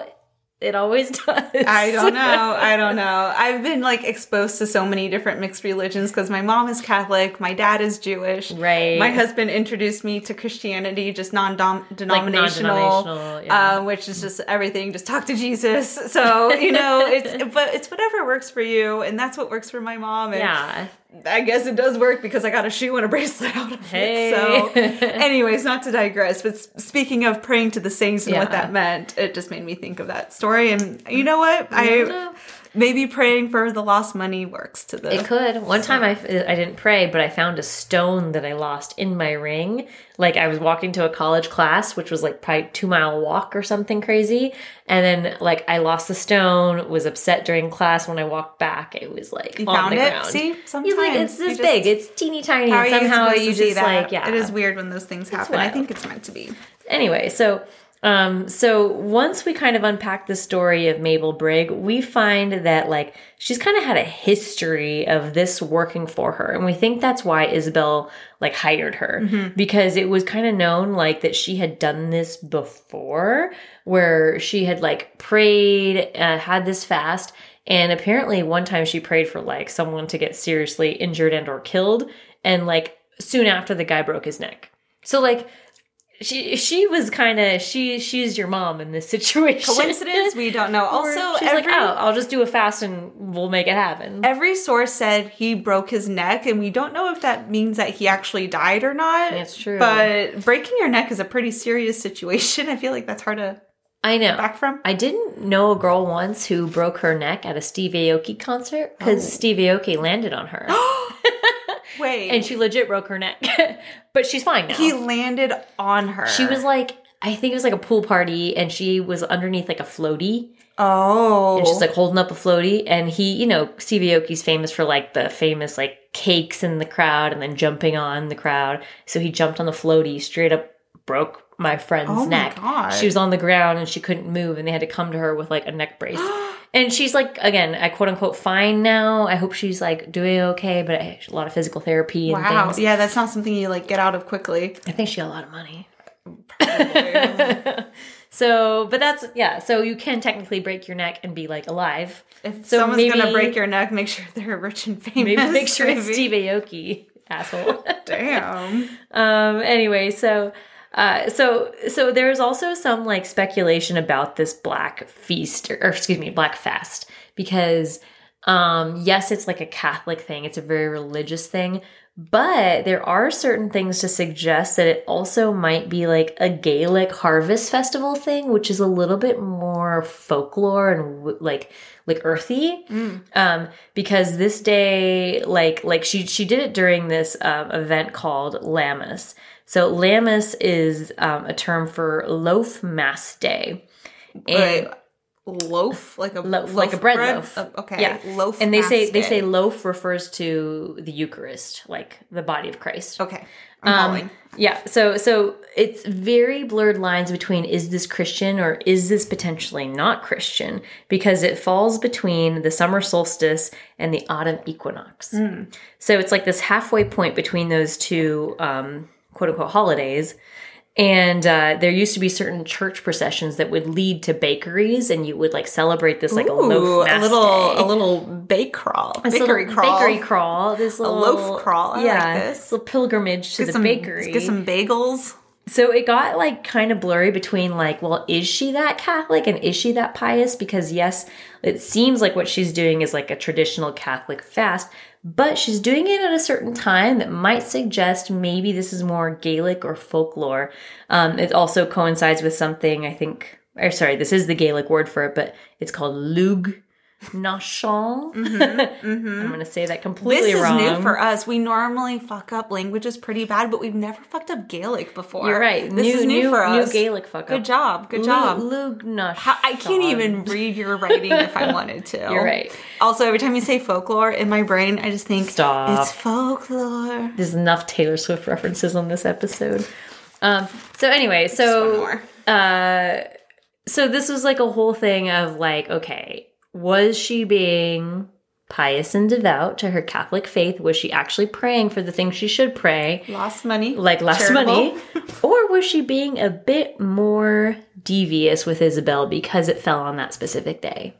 it always does. I don't know. I don't know. I've been like exposed to so many different mixed religions because my mom is Catholic. My dad is Jewish. Right. My husband introduced me to Christianity, just non-denominational, like non-denominational yeah. uh, which is just everything. Just talk to Jesus. So, you know, it's but it's whatever works for you. And that's what works for my mom. And yeah. I guess it does work because I got a shoe and a bracelet out of hey. it. So anyways, not to digress, but speaking of praying to the saints and yeah. what that meant, it just made me think of that story. And you know what? I, I know. Maybe praying for the lost money works to the... It could. One time I, I didn't pray, but I found a stone that I lost in my ring. Like, I was walking to a college class, which was like probably two-mile walk or something crazy. And then, like, I lost the stone, was upset during class. When I walked back, it was, like, you on found the it? Ground. See? Sometimes. Like, it's this just, big. It's teeny tiny. And somehow you, you just, that? Like, yeah. It is weird when those things happen. I think it's meant to be. Anyway, so... Um, so once we kind of unpack the story of Mabel Brigge, we find that like she's kind of had a history of this working for her. And we think that's why Isabel like hired her mm-hmm. because it was kind of known like that she had done this before where she had like prayed, uh, had this fast. And apparently one time she prayed for like someone to get seriously injured and or killed. And like soon after the guy broke his neck. So like... She she was kind of, she she's your mom in this situation. Coincidence? We don't know. Also, she's every, like, oh, I'll just do a fast and we'll make it happen. Every source said he broke his neck, and we don't know if that means that he actually died or not. That's true. But breaking your neck is a pretty serious situation. I feel like that's hard to... I know. Back from? I didn't know a girl once who broke her neck at a Steve Aoki concert because oh. Steve Aoki landed on her. Wait. And she legit broke her neck. But she's fine now. He landed on her. She was like, I think it was like a pool party and she was underneath like a floaty. Oh. And she's like holding up a floaty. And he, you know, Steve Aoki's famous for like the famous like cakes in the crowd and then jumping on the crowd. So he jumped on the floaty, straight up broke my friend's oh my neck. God. She was on the ground and she couldn't move and they had to come to her with like a neck brace. And she's like, again, I quote unquote fine now. I hope she's like doing okay, but a lot of physical therapy and wow. things. Yeah, that's not something you like get out of quickly. I think she got a lot of money. Probably. So, but that's, yeah, so you can technically break your neck and be like alive. If so someone's maybe, gonna break your neck, make sure they're rich and famous. Maybe make sure maybe. It's Steve Aoki, asshole. Damn. um, anyway, so... Uh, so, so there's also some like speculation about this black feast or, or excuse me, black fast, because, um, yes, it's like a Catholic thing. It's a very religious thing, but there are certain things to suggest that it also might be like a Gaelic harvest festival thing, which is a little bit more folklore and like, like earthy. Mm. Um, because this day, like, like she, she did it during this, um, event called Lammas. So Lammas is um, a term for loaf mass day. And right. Loaf? Like a loaf, loaf like a bread, bread? Loaf. Uh, okay. Yeah. Loaf and they mass say, they say loaf refers to the Eucharist, like the body of Christ. Okay. I'm um, yeah. So, so it's very blurred lines between is this Christian or is this potentially not Christian? Because it falls between the summer solstice and the autumn equinox. Mm. So it's like this halfway point between those two um quote unquote holidays. And uh, there used to be certain church processions that would lead to bakeries, and you would like celebrate this like Ooh, a loaf a little day. a little bake crawl, this bakery little crawl, bakery crawl, this little a loaf crawl. I yeah, like this little pilgrimage to get the some, bakery. Get some bagels. So it got like kind of blurry between like, well, is she that Catholic and is she that pious? Because yes, it seems like what she's doing is like a traditional Catholic fast, but she's doing it at a certain time that might suggest maybe this is more Gaelic or folklore. Um, it also coincides with something, I think, or sorry, this is the Gaelic word for it, but it's called lúg. Nashon. Mm-hmm, mm-hmm. I'm going to say that completely wrong. This is wrong. New for us. We normally fuck up languages pretty bad, but we've never fucked up Gaelic before. You're right. This new, is new, new for us. New Gaelic fuck up. Good job. Good L- job. Lúg Nashon. I can't even read your writing if I wanted to. You're right. Also, every time you say folklore in my brain, I just think, Stop. It's folklore. There's enough Taylor Swift references on this episode. Um, so anyway, so just one more. Uh, so this was like a whole thing of like, okay, was she being pious and devout to her Catholic faith? Was she actually praying for the things she should pray? Lost money. Like lost Charitable. money. Or was she being a bit more devious with Isabel because it fell on that specific day?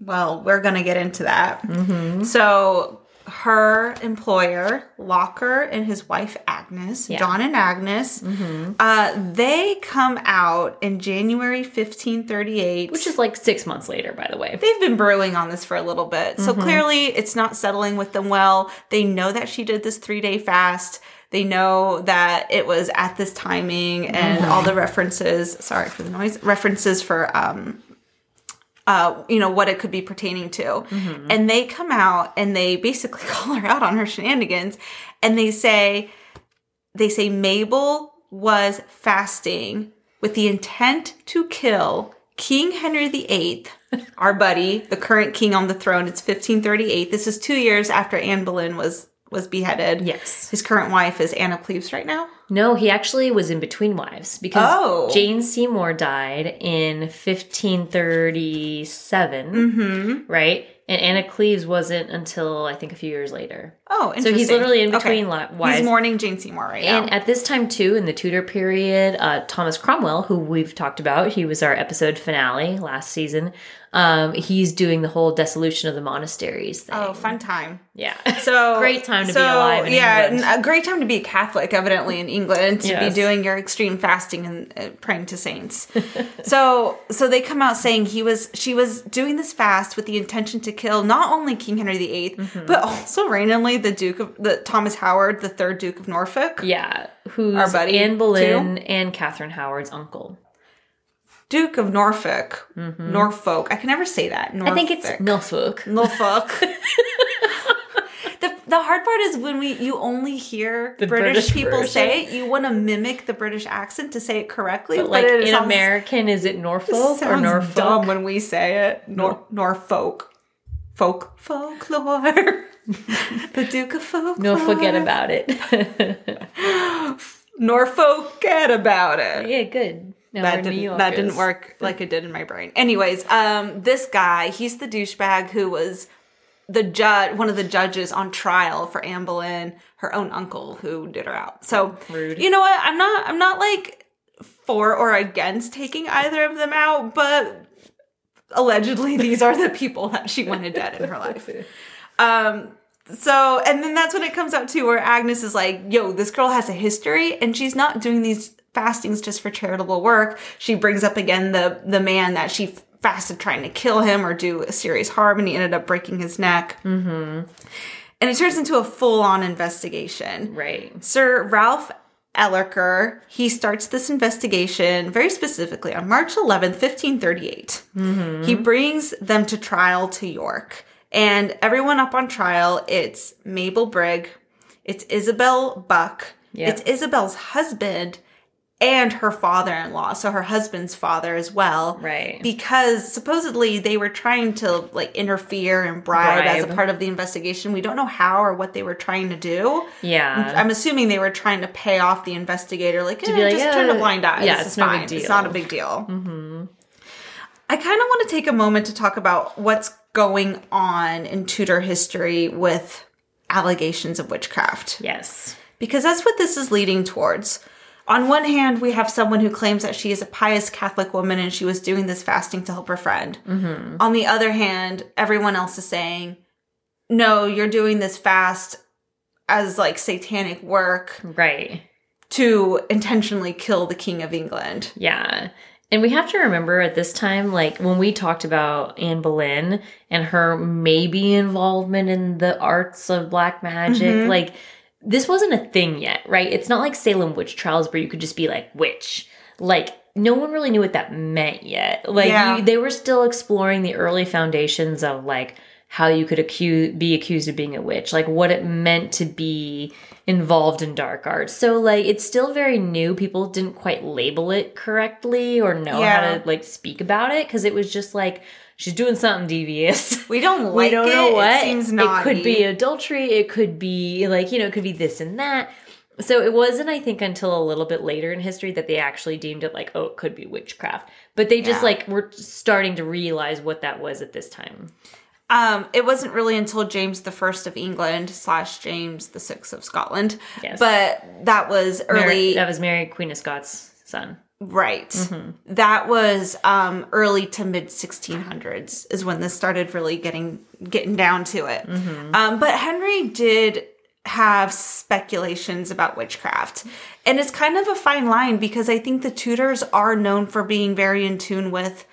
Well, we're going to get into that. Mm-hmm. So her employer, Locker, and his wife, Agnes, yeah. John and Agnes, mm-hmm. uh, they come out in January fifteen thirty-eight. Which is like six months later, by the way. They've been brewing on this for a little bit. So mm-hmm. clearly it's not settling with them well. They know that she did this three-day fast. They know that it was at this timing and mm-hmm. all the references. Sorry for the noise. References for... um. Uh, you know, what it could be pertaining to. Mm-hmm. And they come out and they basically call her out on her shenanigans. And they say, they say Mabel was fasting with the intent to kill King Henry the eighth, our buddy, the current king on the throne. It's fifteen thirty-eight. This is two years after Anne Boleyn was was beheaded. Yes. His current wife is Anna Cleves right now. No, he actually was in between wives because oh. Jane Seymour died in fifteen thirty-seven, mm-hmm. right? And Anna Cleves wasn't until, I think, a few years later. Oh, interesting. So he's literally in between okay. wives. He's mourning Jane Seymour right now. And at this time, too, in the Tudor period, uh, Thomas Cromwell, who we've talked about, he was our episode finale last season, um, he's doing the whole dissolution of the monasteries thing. Oh, fun time. Yeah. So Great time to so, be alive in yeah, England. A great time to be a Catholic, evidently, in England, to yes. be doing your extreme fasting and uh, praying to saints. so so they come out saying he was she was doing this fast with the intention to kill not only King Henry the eighth, mm-hmm. but also randomly the Duke of the Thomas Howard, the third Duke of Norfolk. Yeah, who's our buddy, Anne Boleyn too. And Catherine Howard's uncle. Duke of Norfolk. Mm-hmm. Norfolk. I can never say that. Norfolk. I think it's Norfolk. Norfolk. the The hard part is when we you only hear the British, British people version. Say it, you want to mimic the British accent to say it correctly. But, but like it in sounds, American, is it Norfolk or Norfolk? Dumb when we say it. Nor- Norfolk. Folk. Folklore. The Duke of Folklore. No, forget about it. Norfolk, forget about it. Yeah, good. No, that didn't, that didn't work like it did in my brain. Anyways, um, this guy, he's the douchebag who was the judge, one of the judges on trial for Anne Boleyn, her own uncle who did her out. So, Rude. You know what? I'm not, I'm not like for or against taking either of them out, but allegedly these are the people that she wanted dead in her life. Um, so, and then that's when it comes out too, where Agnes is like, yo, this girl has a history and she's not doing these fastings just for charitable work. She brings up again the the man that she fasted trying to kill him or do a serious harm, and he ended up breaking his neck. Mm-hmm. And it turns into a full-on investigation. Right. Sir Ralph Ellerker, he starts this investigation very specifically on March eleventh, fifteen thirty-eight. Mm-hmm. He brings them to trial to York. And everyone up on trial, it's Mabel Brigge, it's Isabel Buck, yep. it's Isabel's husband, and her father-in-law, so her husband's father as well. Right. Because supposedly they were trying to, like, interfere and bribe, bribe. as a part of the investigation. We don't know how or what they were trying to do. Yeah. I'm assuming they were trying to pay off the investigator, like, eh, like just yeah. turn a blind eye. Yeah, this it's is no fine. Big deal. It's not a big deal. Mm-hmm. I kind of want to take a moment to talk about what's going on in Tudor history with allegations of witchcraft. Yes. Because that's what this is leading towards. On one hand, we have someone who claims that she is a pious Catholic woman and she was doing this fasting to help her friend. Mm-hmm. On the other hand, everyone else is saying, no, you're doing this fast as, like, satanic work. Right. To intentionally kill the King of England. Yeah. And we have to remember at this time, like, when we talked about Anne Boleyn and her maybe involvement in the arts of black magic, mm-hmm. like, this wasn't a thing yet, right? It's not like Salem witch trials where you could just be like, witch. Like, no one really knew what that meant yet. Like, yeah. you, they were still exploring the early foundations of, like, how you could accuse, be accused of being a witch, like what it meant to be involved in dark arts. So, like, it's still very new. People didn't quite label it correctly or know yeah. how to, like, speak about it because it was just like, she's doing something devious. We don't like it. We don't it. know what. It seems naughty. It could be adultery. It could be, like, you know, it could be this and that. So it wasn't, I think, until a little bit later in history that they actually deemed it like, oh, it could be witchcraft. But they just, yeah. like, were starting to realize what that was at this time. Um, it wasn't really until James the First of England slash James the Sixth of Scotland, yes. but that was early. Mary, that was Mary, Queen of Scots' son, right? Mm-hmm. That was um, early to mid sixteen hundreds is when this started really getting getting down to it. Mm-hmm. Um, but Henry did have speculations about witchcraft, and it's kind of a fine line because I think the Tudors are known for being very in tune with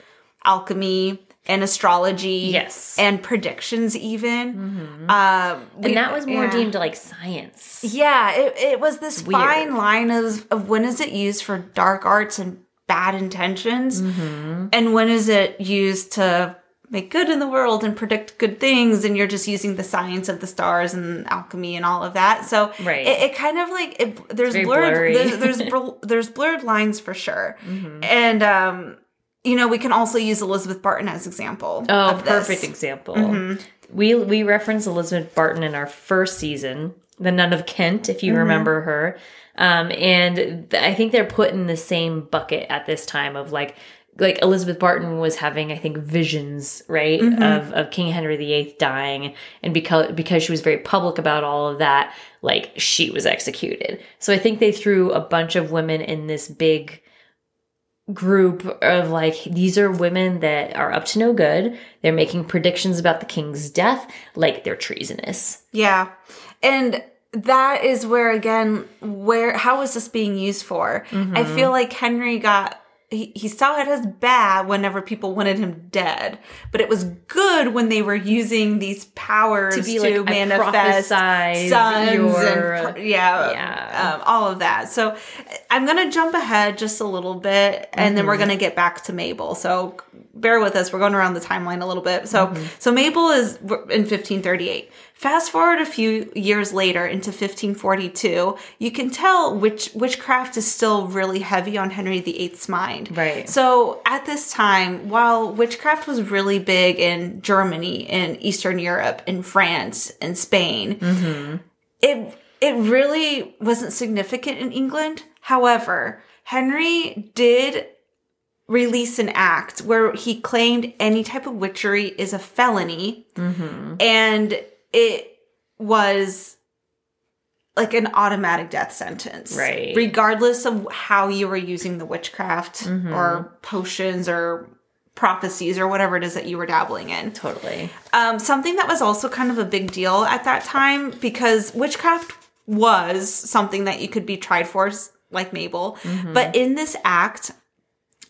alchemy. And astrology. Yes. And predictions even. Mm-hmm. Uh, we, and that was more yeah. deemed like science. Yeah. It, it was this Weird. fine line of, of when is it used for dark arts and bad intentions? Mm-hmm. And when is it used to make good in the world and predict good things? And you're just using the science of the stars and alchemy and all of that. So right. it, it kind of like, it, there's, blurred, there's, there's, there's blurred lines for sure. Mm-hmm. And, um, you know, we can also use Elizabeth Barton as example. Oh, perfect example. Mm-hmm. We we reference Elizabeth Barton in our first season, the Nun of Kent, if you mm-hmm. remember her. Um, and th- I think they're put in the same bucket at this time of like, like Elizabeth Barton was having, I think, visions, right, mm-hmm. of of King Henry the Eighth dying, and because because she was very public about all of that, like she was executed. So I think they threw a bunch of women in this big group of like, these are women that are up to no good. They're making predictions about the king's death, like they're treasonous. Yeah. And that is where, again, where, how is this being used for? Mm-hmm. I feel like Henry got, he, he saw it as bad whenever people wanted him dead, but it was good when they were using these powers to, be like, to manifest sons your, and yeah, yeah. Um, all of that. So I'm going to jump ahead just a little bit, and mm-hmm. then we're going to get back to Mabel. So bear with us. We're going around the timeline a little bit. So, mm-hmm. so Mabel is in fifteen thirty-eight. Fast forward a few years later into fifteen forty-two, you can tell witch, witchcraft is still really heavy on Henry the Eighth's mind. Right. So at this time, while witchcraft was really big in Germany, in Eastern Europe, in France, in Spain, mm-hmm. it it really wasn't significant in England. However, Henry did release an act where he claimed any type of witchery is a felony, mm-hmm. and it was like an automatic death sentence. Right. Regardless of how you were using the witchcraft mm-hmm. or potions or prophecies or whatever it is that you were dabbling in. Totally. Um, something that was also kind of a big deal at that time, because witchcraft was something that you could be tried for, like Mabel. Mm-hmm. But in this act,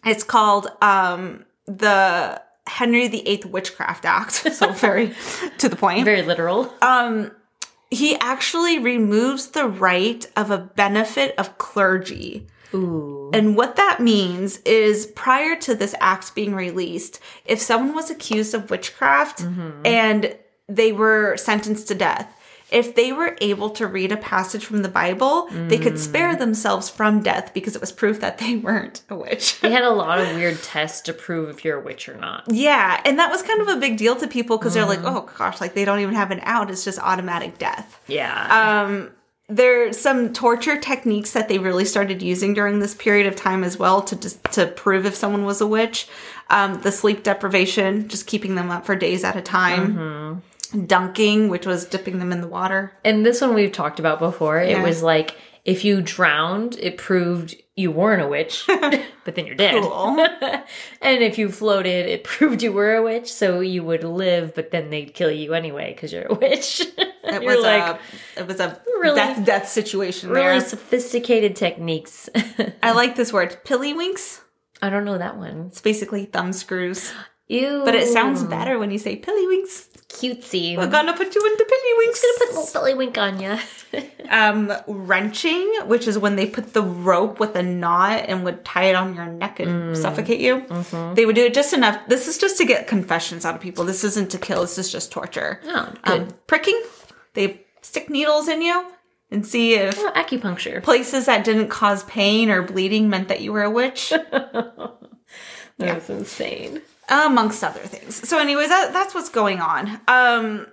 it's called um, the Henry the Eighth Witchcraft Act, so very to the point. Very literal. Um, he actually removes the right of a benefit of clergy. Ooh. And what that means is, prior to this act being released, if someone was accused of witchcraft mm-hmm. and they were sentenced to death, if they were able to read a passage from the Bible, mm. they could spare themselves from death because it was proof that they weren't a witch. They had a lot of weird tests to prove if you're a witch or not. Yeah. And that was kind of a big deal to people because mm. they're like, oh gosh, like they don't even have an out. It's just automatic death. Yeah. Um, there's some torture techniques that they really started using during this period of time as well to just, to prove if someone was a witch. Um, the sleep deprivation, just keeping them up for days at a time. Mm-hmm. Dunking, which was dipping them in the water. And this one we've talked about before. Yeah. It was like If you drowned, it proved you weren't a witch, but then you're dead. Cool. And if you floated, it proved you were a witch, so you would live, but then they'd kill you anyway because you're a witch. It was like, a it was a really, death death situation. Really there. Sophisticated techniques. I like this word, pillywinks. I don't know that one. It's basically thumb screws. Ew. But it sounds better when you say pillywinks. Cutesy. We're gonna put you into pillywinks. I'm gonna put a little pillywink on you. um, wrenching, which is when they put the rope with a knot and would tie it on your neck and mm. suffocate you. Mm-hmm. They would do it just enough. This is just to get confessions out of people. This isn't to kill. This is just torture. Oh, good. Um, pricking. They stick needles in you and see if oh, acupuncture. Places that didn't cause pain or bleeding meant that you were a witch. That's yeah. insane. Amongst other things. So anyways, that, that's what's going on. Um,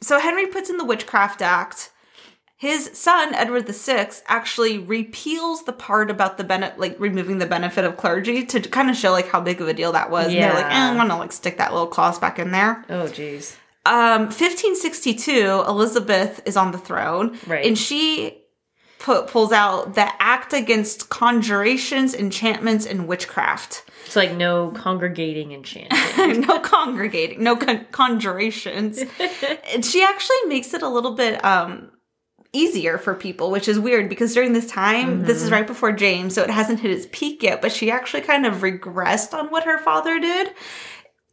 so Henry puts in the Witchcraft Act. His son, Edward the Sixth, actually repeals the part about the bene- like removing the benefit of clergy to kind of show like how big of a deal that was. Yeah. And they're like, eh, I'm going to like stick that little clause back in there. Oh, geez. Um, fifteen sixty-two, Elizabeth is on the throne. Right. And she... Put, pulls out the Act Against Conjurations, Enchantments, and Witchcraft. It's like no congregating enchanting. No congregating. No con- conjurations. And she actually makes it a little bit um, easier for people, which is weird because during this time, mm-hmm. this is right before James, so it hasn't hit its peak yet, but she actually kind of regressed on what her father did.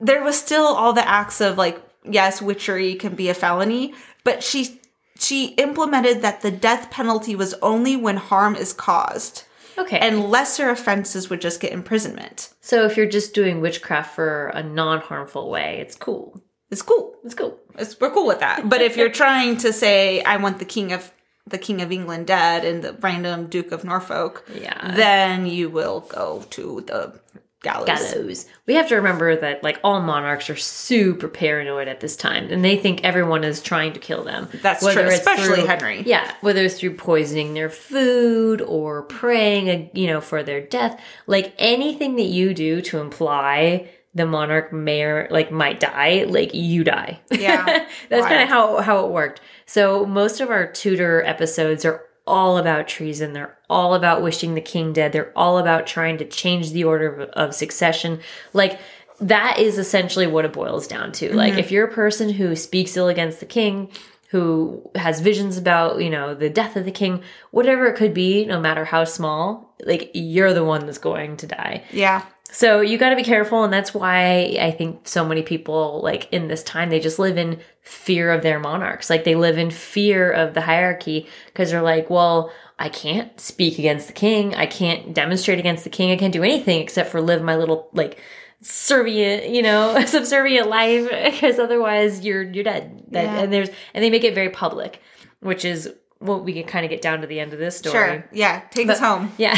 There was still all the acts of like, yes, witchery can be a felony, but she... She implemented that the death penalty was only when harm is caused. Okay. And lesser offenses would just get imprisonment. So if you're just doing witchcraft for a non-harmful way, it's cool. It's cool. It's cool. It's, we're cool with that. But if you're trying to say, I want the king of the king of England dead and the random Duke of Norfolk, yeah. then you will go to the... Gallows. Gallows. We have to remember that, like, all monarchs are super paranoid at this time, and they think everyone is trying to kill them. That's whether true, it's especially through, Henry. Yeah, whether it's through poisoning their food or praying, you know, for their death. Like, anything that you do to imply the monarch may or, like, might die, like, you die. Yeah. That's kind of how, how it worked. So most of our Tudor episodes are all about treason. They're all about wishing the king dead. They're all about trying to change the order of succession. Like, that is essentially what it boils down to. Mm-hmm. Like, if you're a person who speaks ill against the king, who has visions about, you know, the death of the king, whatever it could be, no matter how small, like, you're the one that's going to die. Yeah. So you got to be careful, and that's why I think so many people, like, in this time, they just live in fear of their monarchs. Like, they live in fear of the hierarchy because they're like, well, I can't speak against the king. I can't demonstrate against the king. I can't do anything except for live my little, like, servient, you know, subservient life because otherwise you're you're dead. That, yeah. And there's and they make it very public, which is well, we can kind of get down to the end of this story. Sure, yeah. Take but, us home. Yeah.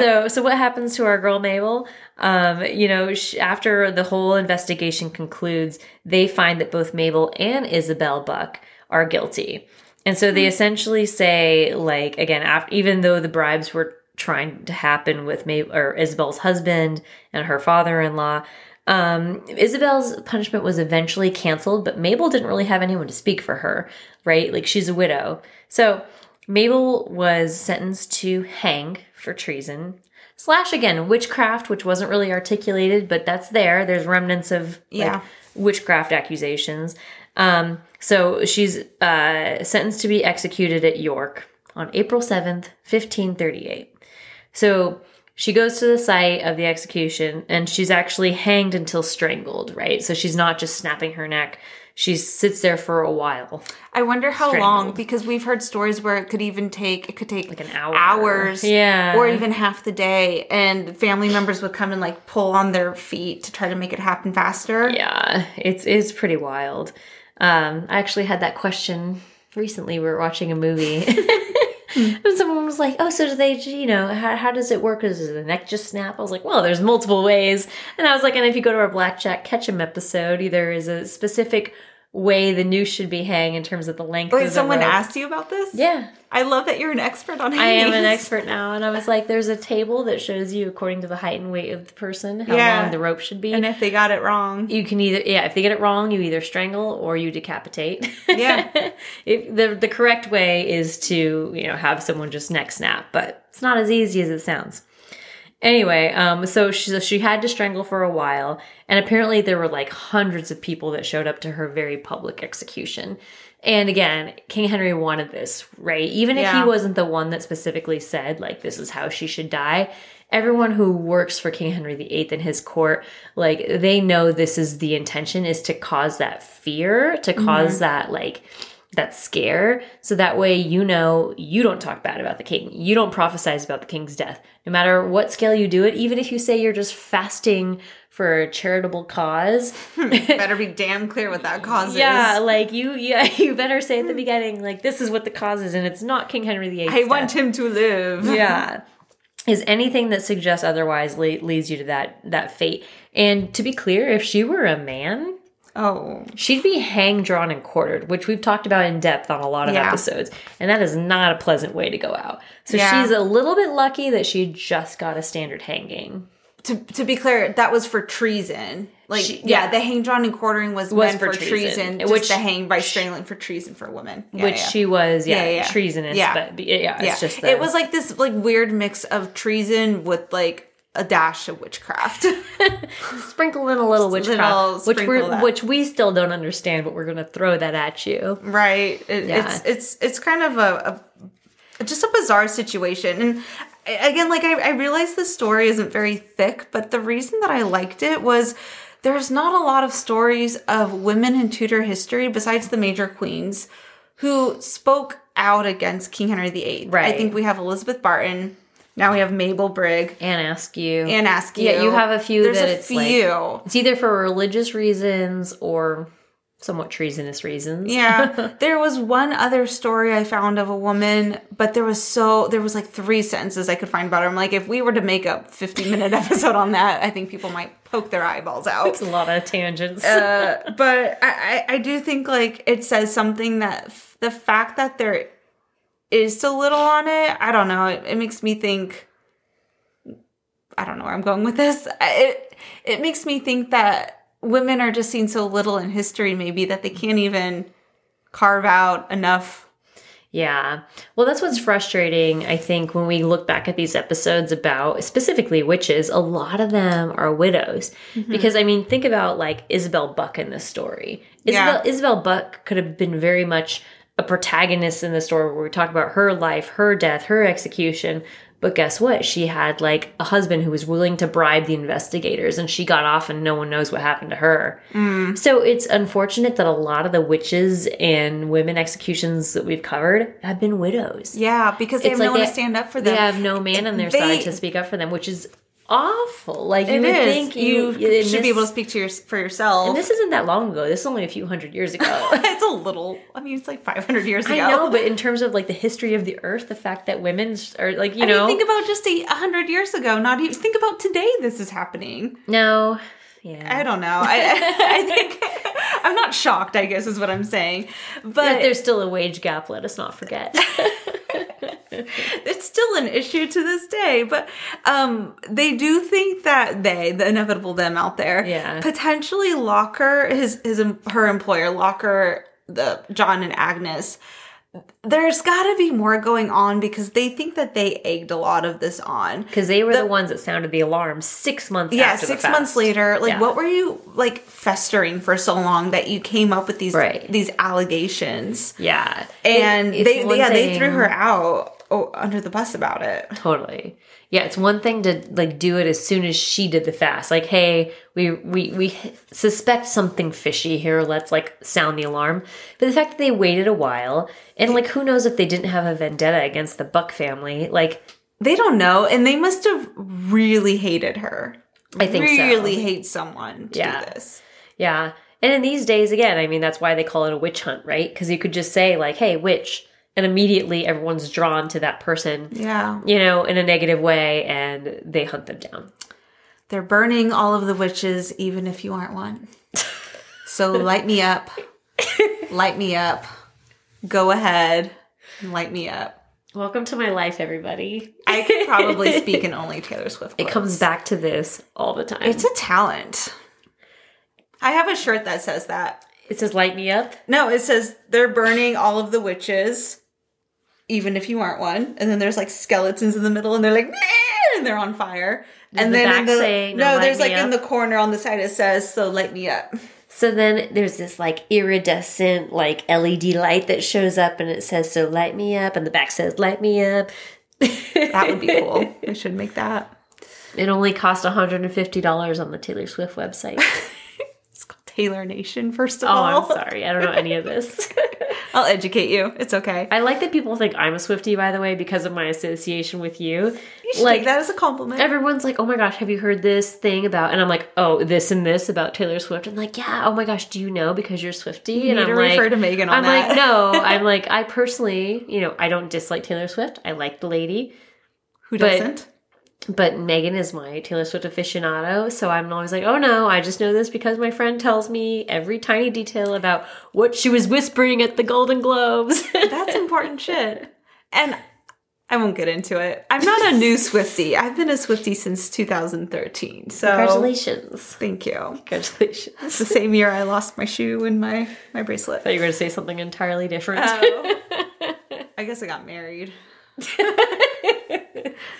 so so what happens to our girl Mabel? Um, you know, she, after the whole investigation concludes, they find that both Mabel and Isabel Buck are guilty. And so they mm-hmm. essentially say, like, again, after, even though the bribes were trying to happen with Mabel, or Isabel's husband and her father-in-law, Um, Isabel's punishment was eventually canceled, but Mabel didn't really have anyone to speak for her, right? Like, she's a widow. So Mabel was sentenced to hang for treason slash, again, witchcraft, which wasn't really articulated, but that's there. There's remnants of yeah. like, witchcraft accusations. Um, so she's uh, sentenced to be executed at York on April seventh, fifteen thirty-eight. So... She goes to the site of the execution, and she's actually hanged until strangled, right? So she's not just snapping her neck. She sits there for a while. I wonder how strangled. long, because we've heard stories where it could even take, it could take like an hour. Hours. Yeah. Or even half the day. And family members would come and like pull on their feet to try to make it happen faster. Yeah. It's, it's pretty wild. Um, I actually had that question recently. We were watching a movie. And someone was like, oh, so do they, you know, how, how does it work? Does the neck just snap? I was like, well, there's multiple ways. And I was like, and if you go to our Blackjack Ketchum episode, either is a specific way the noose should be hanged in terms of the length Wait, of the someone rope. Asked you about this? Yeah. I love that you're an expert on hangings. I am an expert now. And I was like, there's a table that shows you, according to the height and weight of the person, how yeah. long the rope should be. And if they got it wrong. You can either, yeah, if they get it wrong, you either strangle or you decapitate. Yeah. If the, the correct way is to, you know, have someone just neck snap. But it's not as easy as it sounds. Anyway, um, so she, so she had to strangle for a while, and apparently there were like hundreds of people that showed up to her very public execution. And again, King Henry wanted this, right? Even if yeah. he wasn't the one that specifically said, like, this is how she should die, everyone who works for King Henry the eighth and his court, like, they know this is the intention, is to cause that fear, to cause mm-hmm. that, like... that scare, so that way you know you don't talk bad about the king. You don't prophesize about the king's death. No matter what scale you do it, even if you say you're just fasting for a charitable cause. Better be damn clear what that cause yeah, is. Yeah, like you yeah, you better say at the beginning, like, this is what the cause is, and it's not King Henry the eighth. I death. want him to live. Yeah. Is anything that suggests otherwise leads you to that that fate. And to be clear, if she were a man... Oh. She'd be hanged, drawn, and quartered, which we've talked about in depth on a lot of yeah. episodes. And that is not a pleasant way to go out. So yeah. she's a little bit lucky that she just got a standard hanging. To to be clear, that was for treason. Like, she, yeah, yeah, the hang, drawn, and quartering was, was for, for treason. treason just which the hang by strangling for treason for a woman. Yeah, which yeah. she was, yeah, yeah, yeah. treasonous. Yeah. But yeah, yeah. it's just that. It was like this like weird mix of treason with like a dash of witchcraft. Sprinkle in a little Just witchcraft, little which we which we still don't understand, but we're going to throw that at you. Right. It, yeah. It's it's it's kind of a, a just a bizarre situation. And again, like I, I realize the story isn't very thick, but the reason that I liked it was there's not a lot of stories of women in Tudor history besides the major queens who spoke out against King Henry the eighth. Right. I think we have Elizabeth Barton. Now we have Mabel Brigge. Anne Askew. Anne Askew. Yeah, you have a few There's that a it's few. Like, it's either for religious reasons or somewhat treasonous reasons. Yeah. There was one other story I found of a woman, but there was so, there was like three sentences I could find about her. I'm like, if we were to make a fifty minute episode on that, I think people might poke their eyeballs out. It's a lot of tangents. uh, but I, I, I do think like it says something that f- the fact that there is so little on it. I don't know. It, it makes me think, I don't know where I'm going with this. It it makes me think that women are just seen so little in history maybe that they can't even carve out enough. Yeah. Well, that's what's frustrating, I think, when we look back at these episodes about specifically witches. A lot of them are widows. Mm-hmm. Because, I mean, think about like Isabel Buck in this story. Isabel, yeah. Isabel Buck could have been very much a protagonist in the story where we talk about her life, her death, her execution. But guess what? She had like a husband who was willing to bribe the investigators, and she got off and no one knows what happened to her. Mm. So it's unfortunate that a lot of the witches and women executions that we've covered have been widows. Yeah, because they it's have like no one to stand up for them. They have no man on their they, side to speak up for them, which is awful. Like you it would is. think you, you should this, be able to speak to your, for yourself. And this isn't that long ago. This is only a few hundred years ago. It's a little. I mean, it's like five hundred years ago. I know, but in terms of like the history of the earth, the fact that women are like you I know mean, think about just a hundred years ago. Not even think about today. This is happening. No, yeah, I don't know. I, I think I'm not shocked. I guess is what I'm saying. But, but there's still a wage gap. Let us not forget. It's still an issue to this day, but um, they do think that they, the inevitable them out there, yeah. potentially Locker, his his her employer, Locker, the John and Agnes. There's got to be more going on because they think that they egged a lot of this on because they were the, the ones that sounded the alarm six months. Yeah, after six the months later. Like, yeah. what were you like festering for so long that you came up with these right. these allegations? Yeah, and it, they, they yeah thing. they threw her out. Oh, under the bus about it. Totally. Yeah, it's one thing to like do it as soon as she did the fast. Like, hey, we we we suspect something fishy here. Let's like sound the alarm. But the fact that they waited a while, and like who knows if they didn't have a vendetta against the Buck family. Like they don't know, and they must have really hated her. I think really so. Really hate someone to yeah. do this. Yeah. And in these days, again, I mean, that's why they call it a witch hunt, right? Because you could just say like, hey, witch. And immediately everyone's drawn to that person, yeah, you know, in a negative way, and they hunt them down. They're burning all of the witches, even if you aren't one. So light me up. Light me up. Go ahead and light me up. Welcome to my life, everybody. I could probably speak in only Taylor Swift words. It comes back to this all the time. It's a talent. I have a shirt that says that. It says light me up? No, it says they're burning all of the witches, even if you aren't one. And then there's like skeletons in the middle and they're like, and they're on fire. Does and the then back in the, say, no, no there's like up? In the corner on the side it says, so light me up. So then there's this like iridescent like L E D light that shows up and it says, so light me up. And the back says, light me up. That would be cool. We should make that. It only cost one hundred fifty dollars on the Taylor Swift website. Taylor Nation, first of oh, all. Oh, I'm sorry. I don't know any of this. I'll educate you. It's okay. I like that people think I'm a Swiftie, by the way, because of my association with you. You should like, take that as a compliment. Everyone's like, oh my gosh, have you heard this thing about... And I'm like, oh, this and this about Taylor Swift. I'm like, yeah, oh my gosh, do you know because you're Swiftie? You and need I'm to like, refer to Megan on I'm that. I'm like, no. I'm like, I personally, you know, I don't dislike Taylor Swift. I like the lady. Who but, doesn't? But Megan is my Taylor Swift aficionado, so I'm always like, oh no, I just know this because my friend tells me every tiny detail about what she was whispering at the Golden Globes. That's important shit. And I won't get into it. I'm not a new Swiftie. I've been a Swiftie since two thousand thirteen. So congratulations. Thank you. Congratulations. It's the same year I lost my shoe and my, my bracelet. I thought you were going to say something entirely different. Oh, I guess I got married.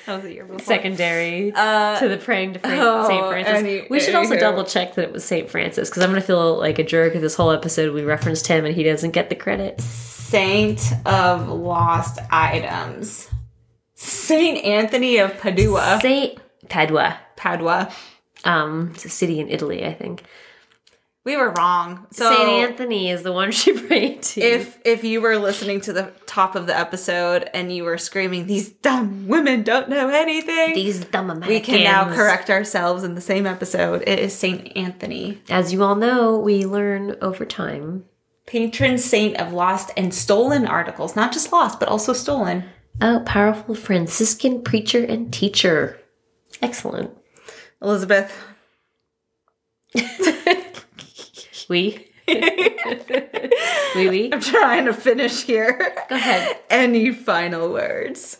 That was a year before. Secondary uh, to the praying to Frank- oh, Saint Francis. Any, we should also double check that it was Saint Francis because I'm going to feel like a jerk if this whole episode we referenced him and he doesn't get the credit. Saint of Lost Items. Saint Anthony of Padua. Saint Padua. Padua. Um, it's a city in Italy, I think. We were wrong. So Saint Anthony is the one she prayed to. If if you were listening to the top of the episode and you were screaming, these dumb women don't know anything. These dumb Americans. We can now correct ourselves in the same episode. It is Saint Anthony. As you all know, we learn over time. Patron saint of lost and stolen articles. Not just lost, but also stolen. Oh, powerful Franciscan preacher and teacher. Excellent. Elizabeth. We? we, we? I'm trying to finish here. Go ahead. Any final words?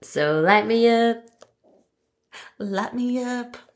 So light me up. Light me up.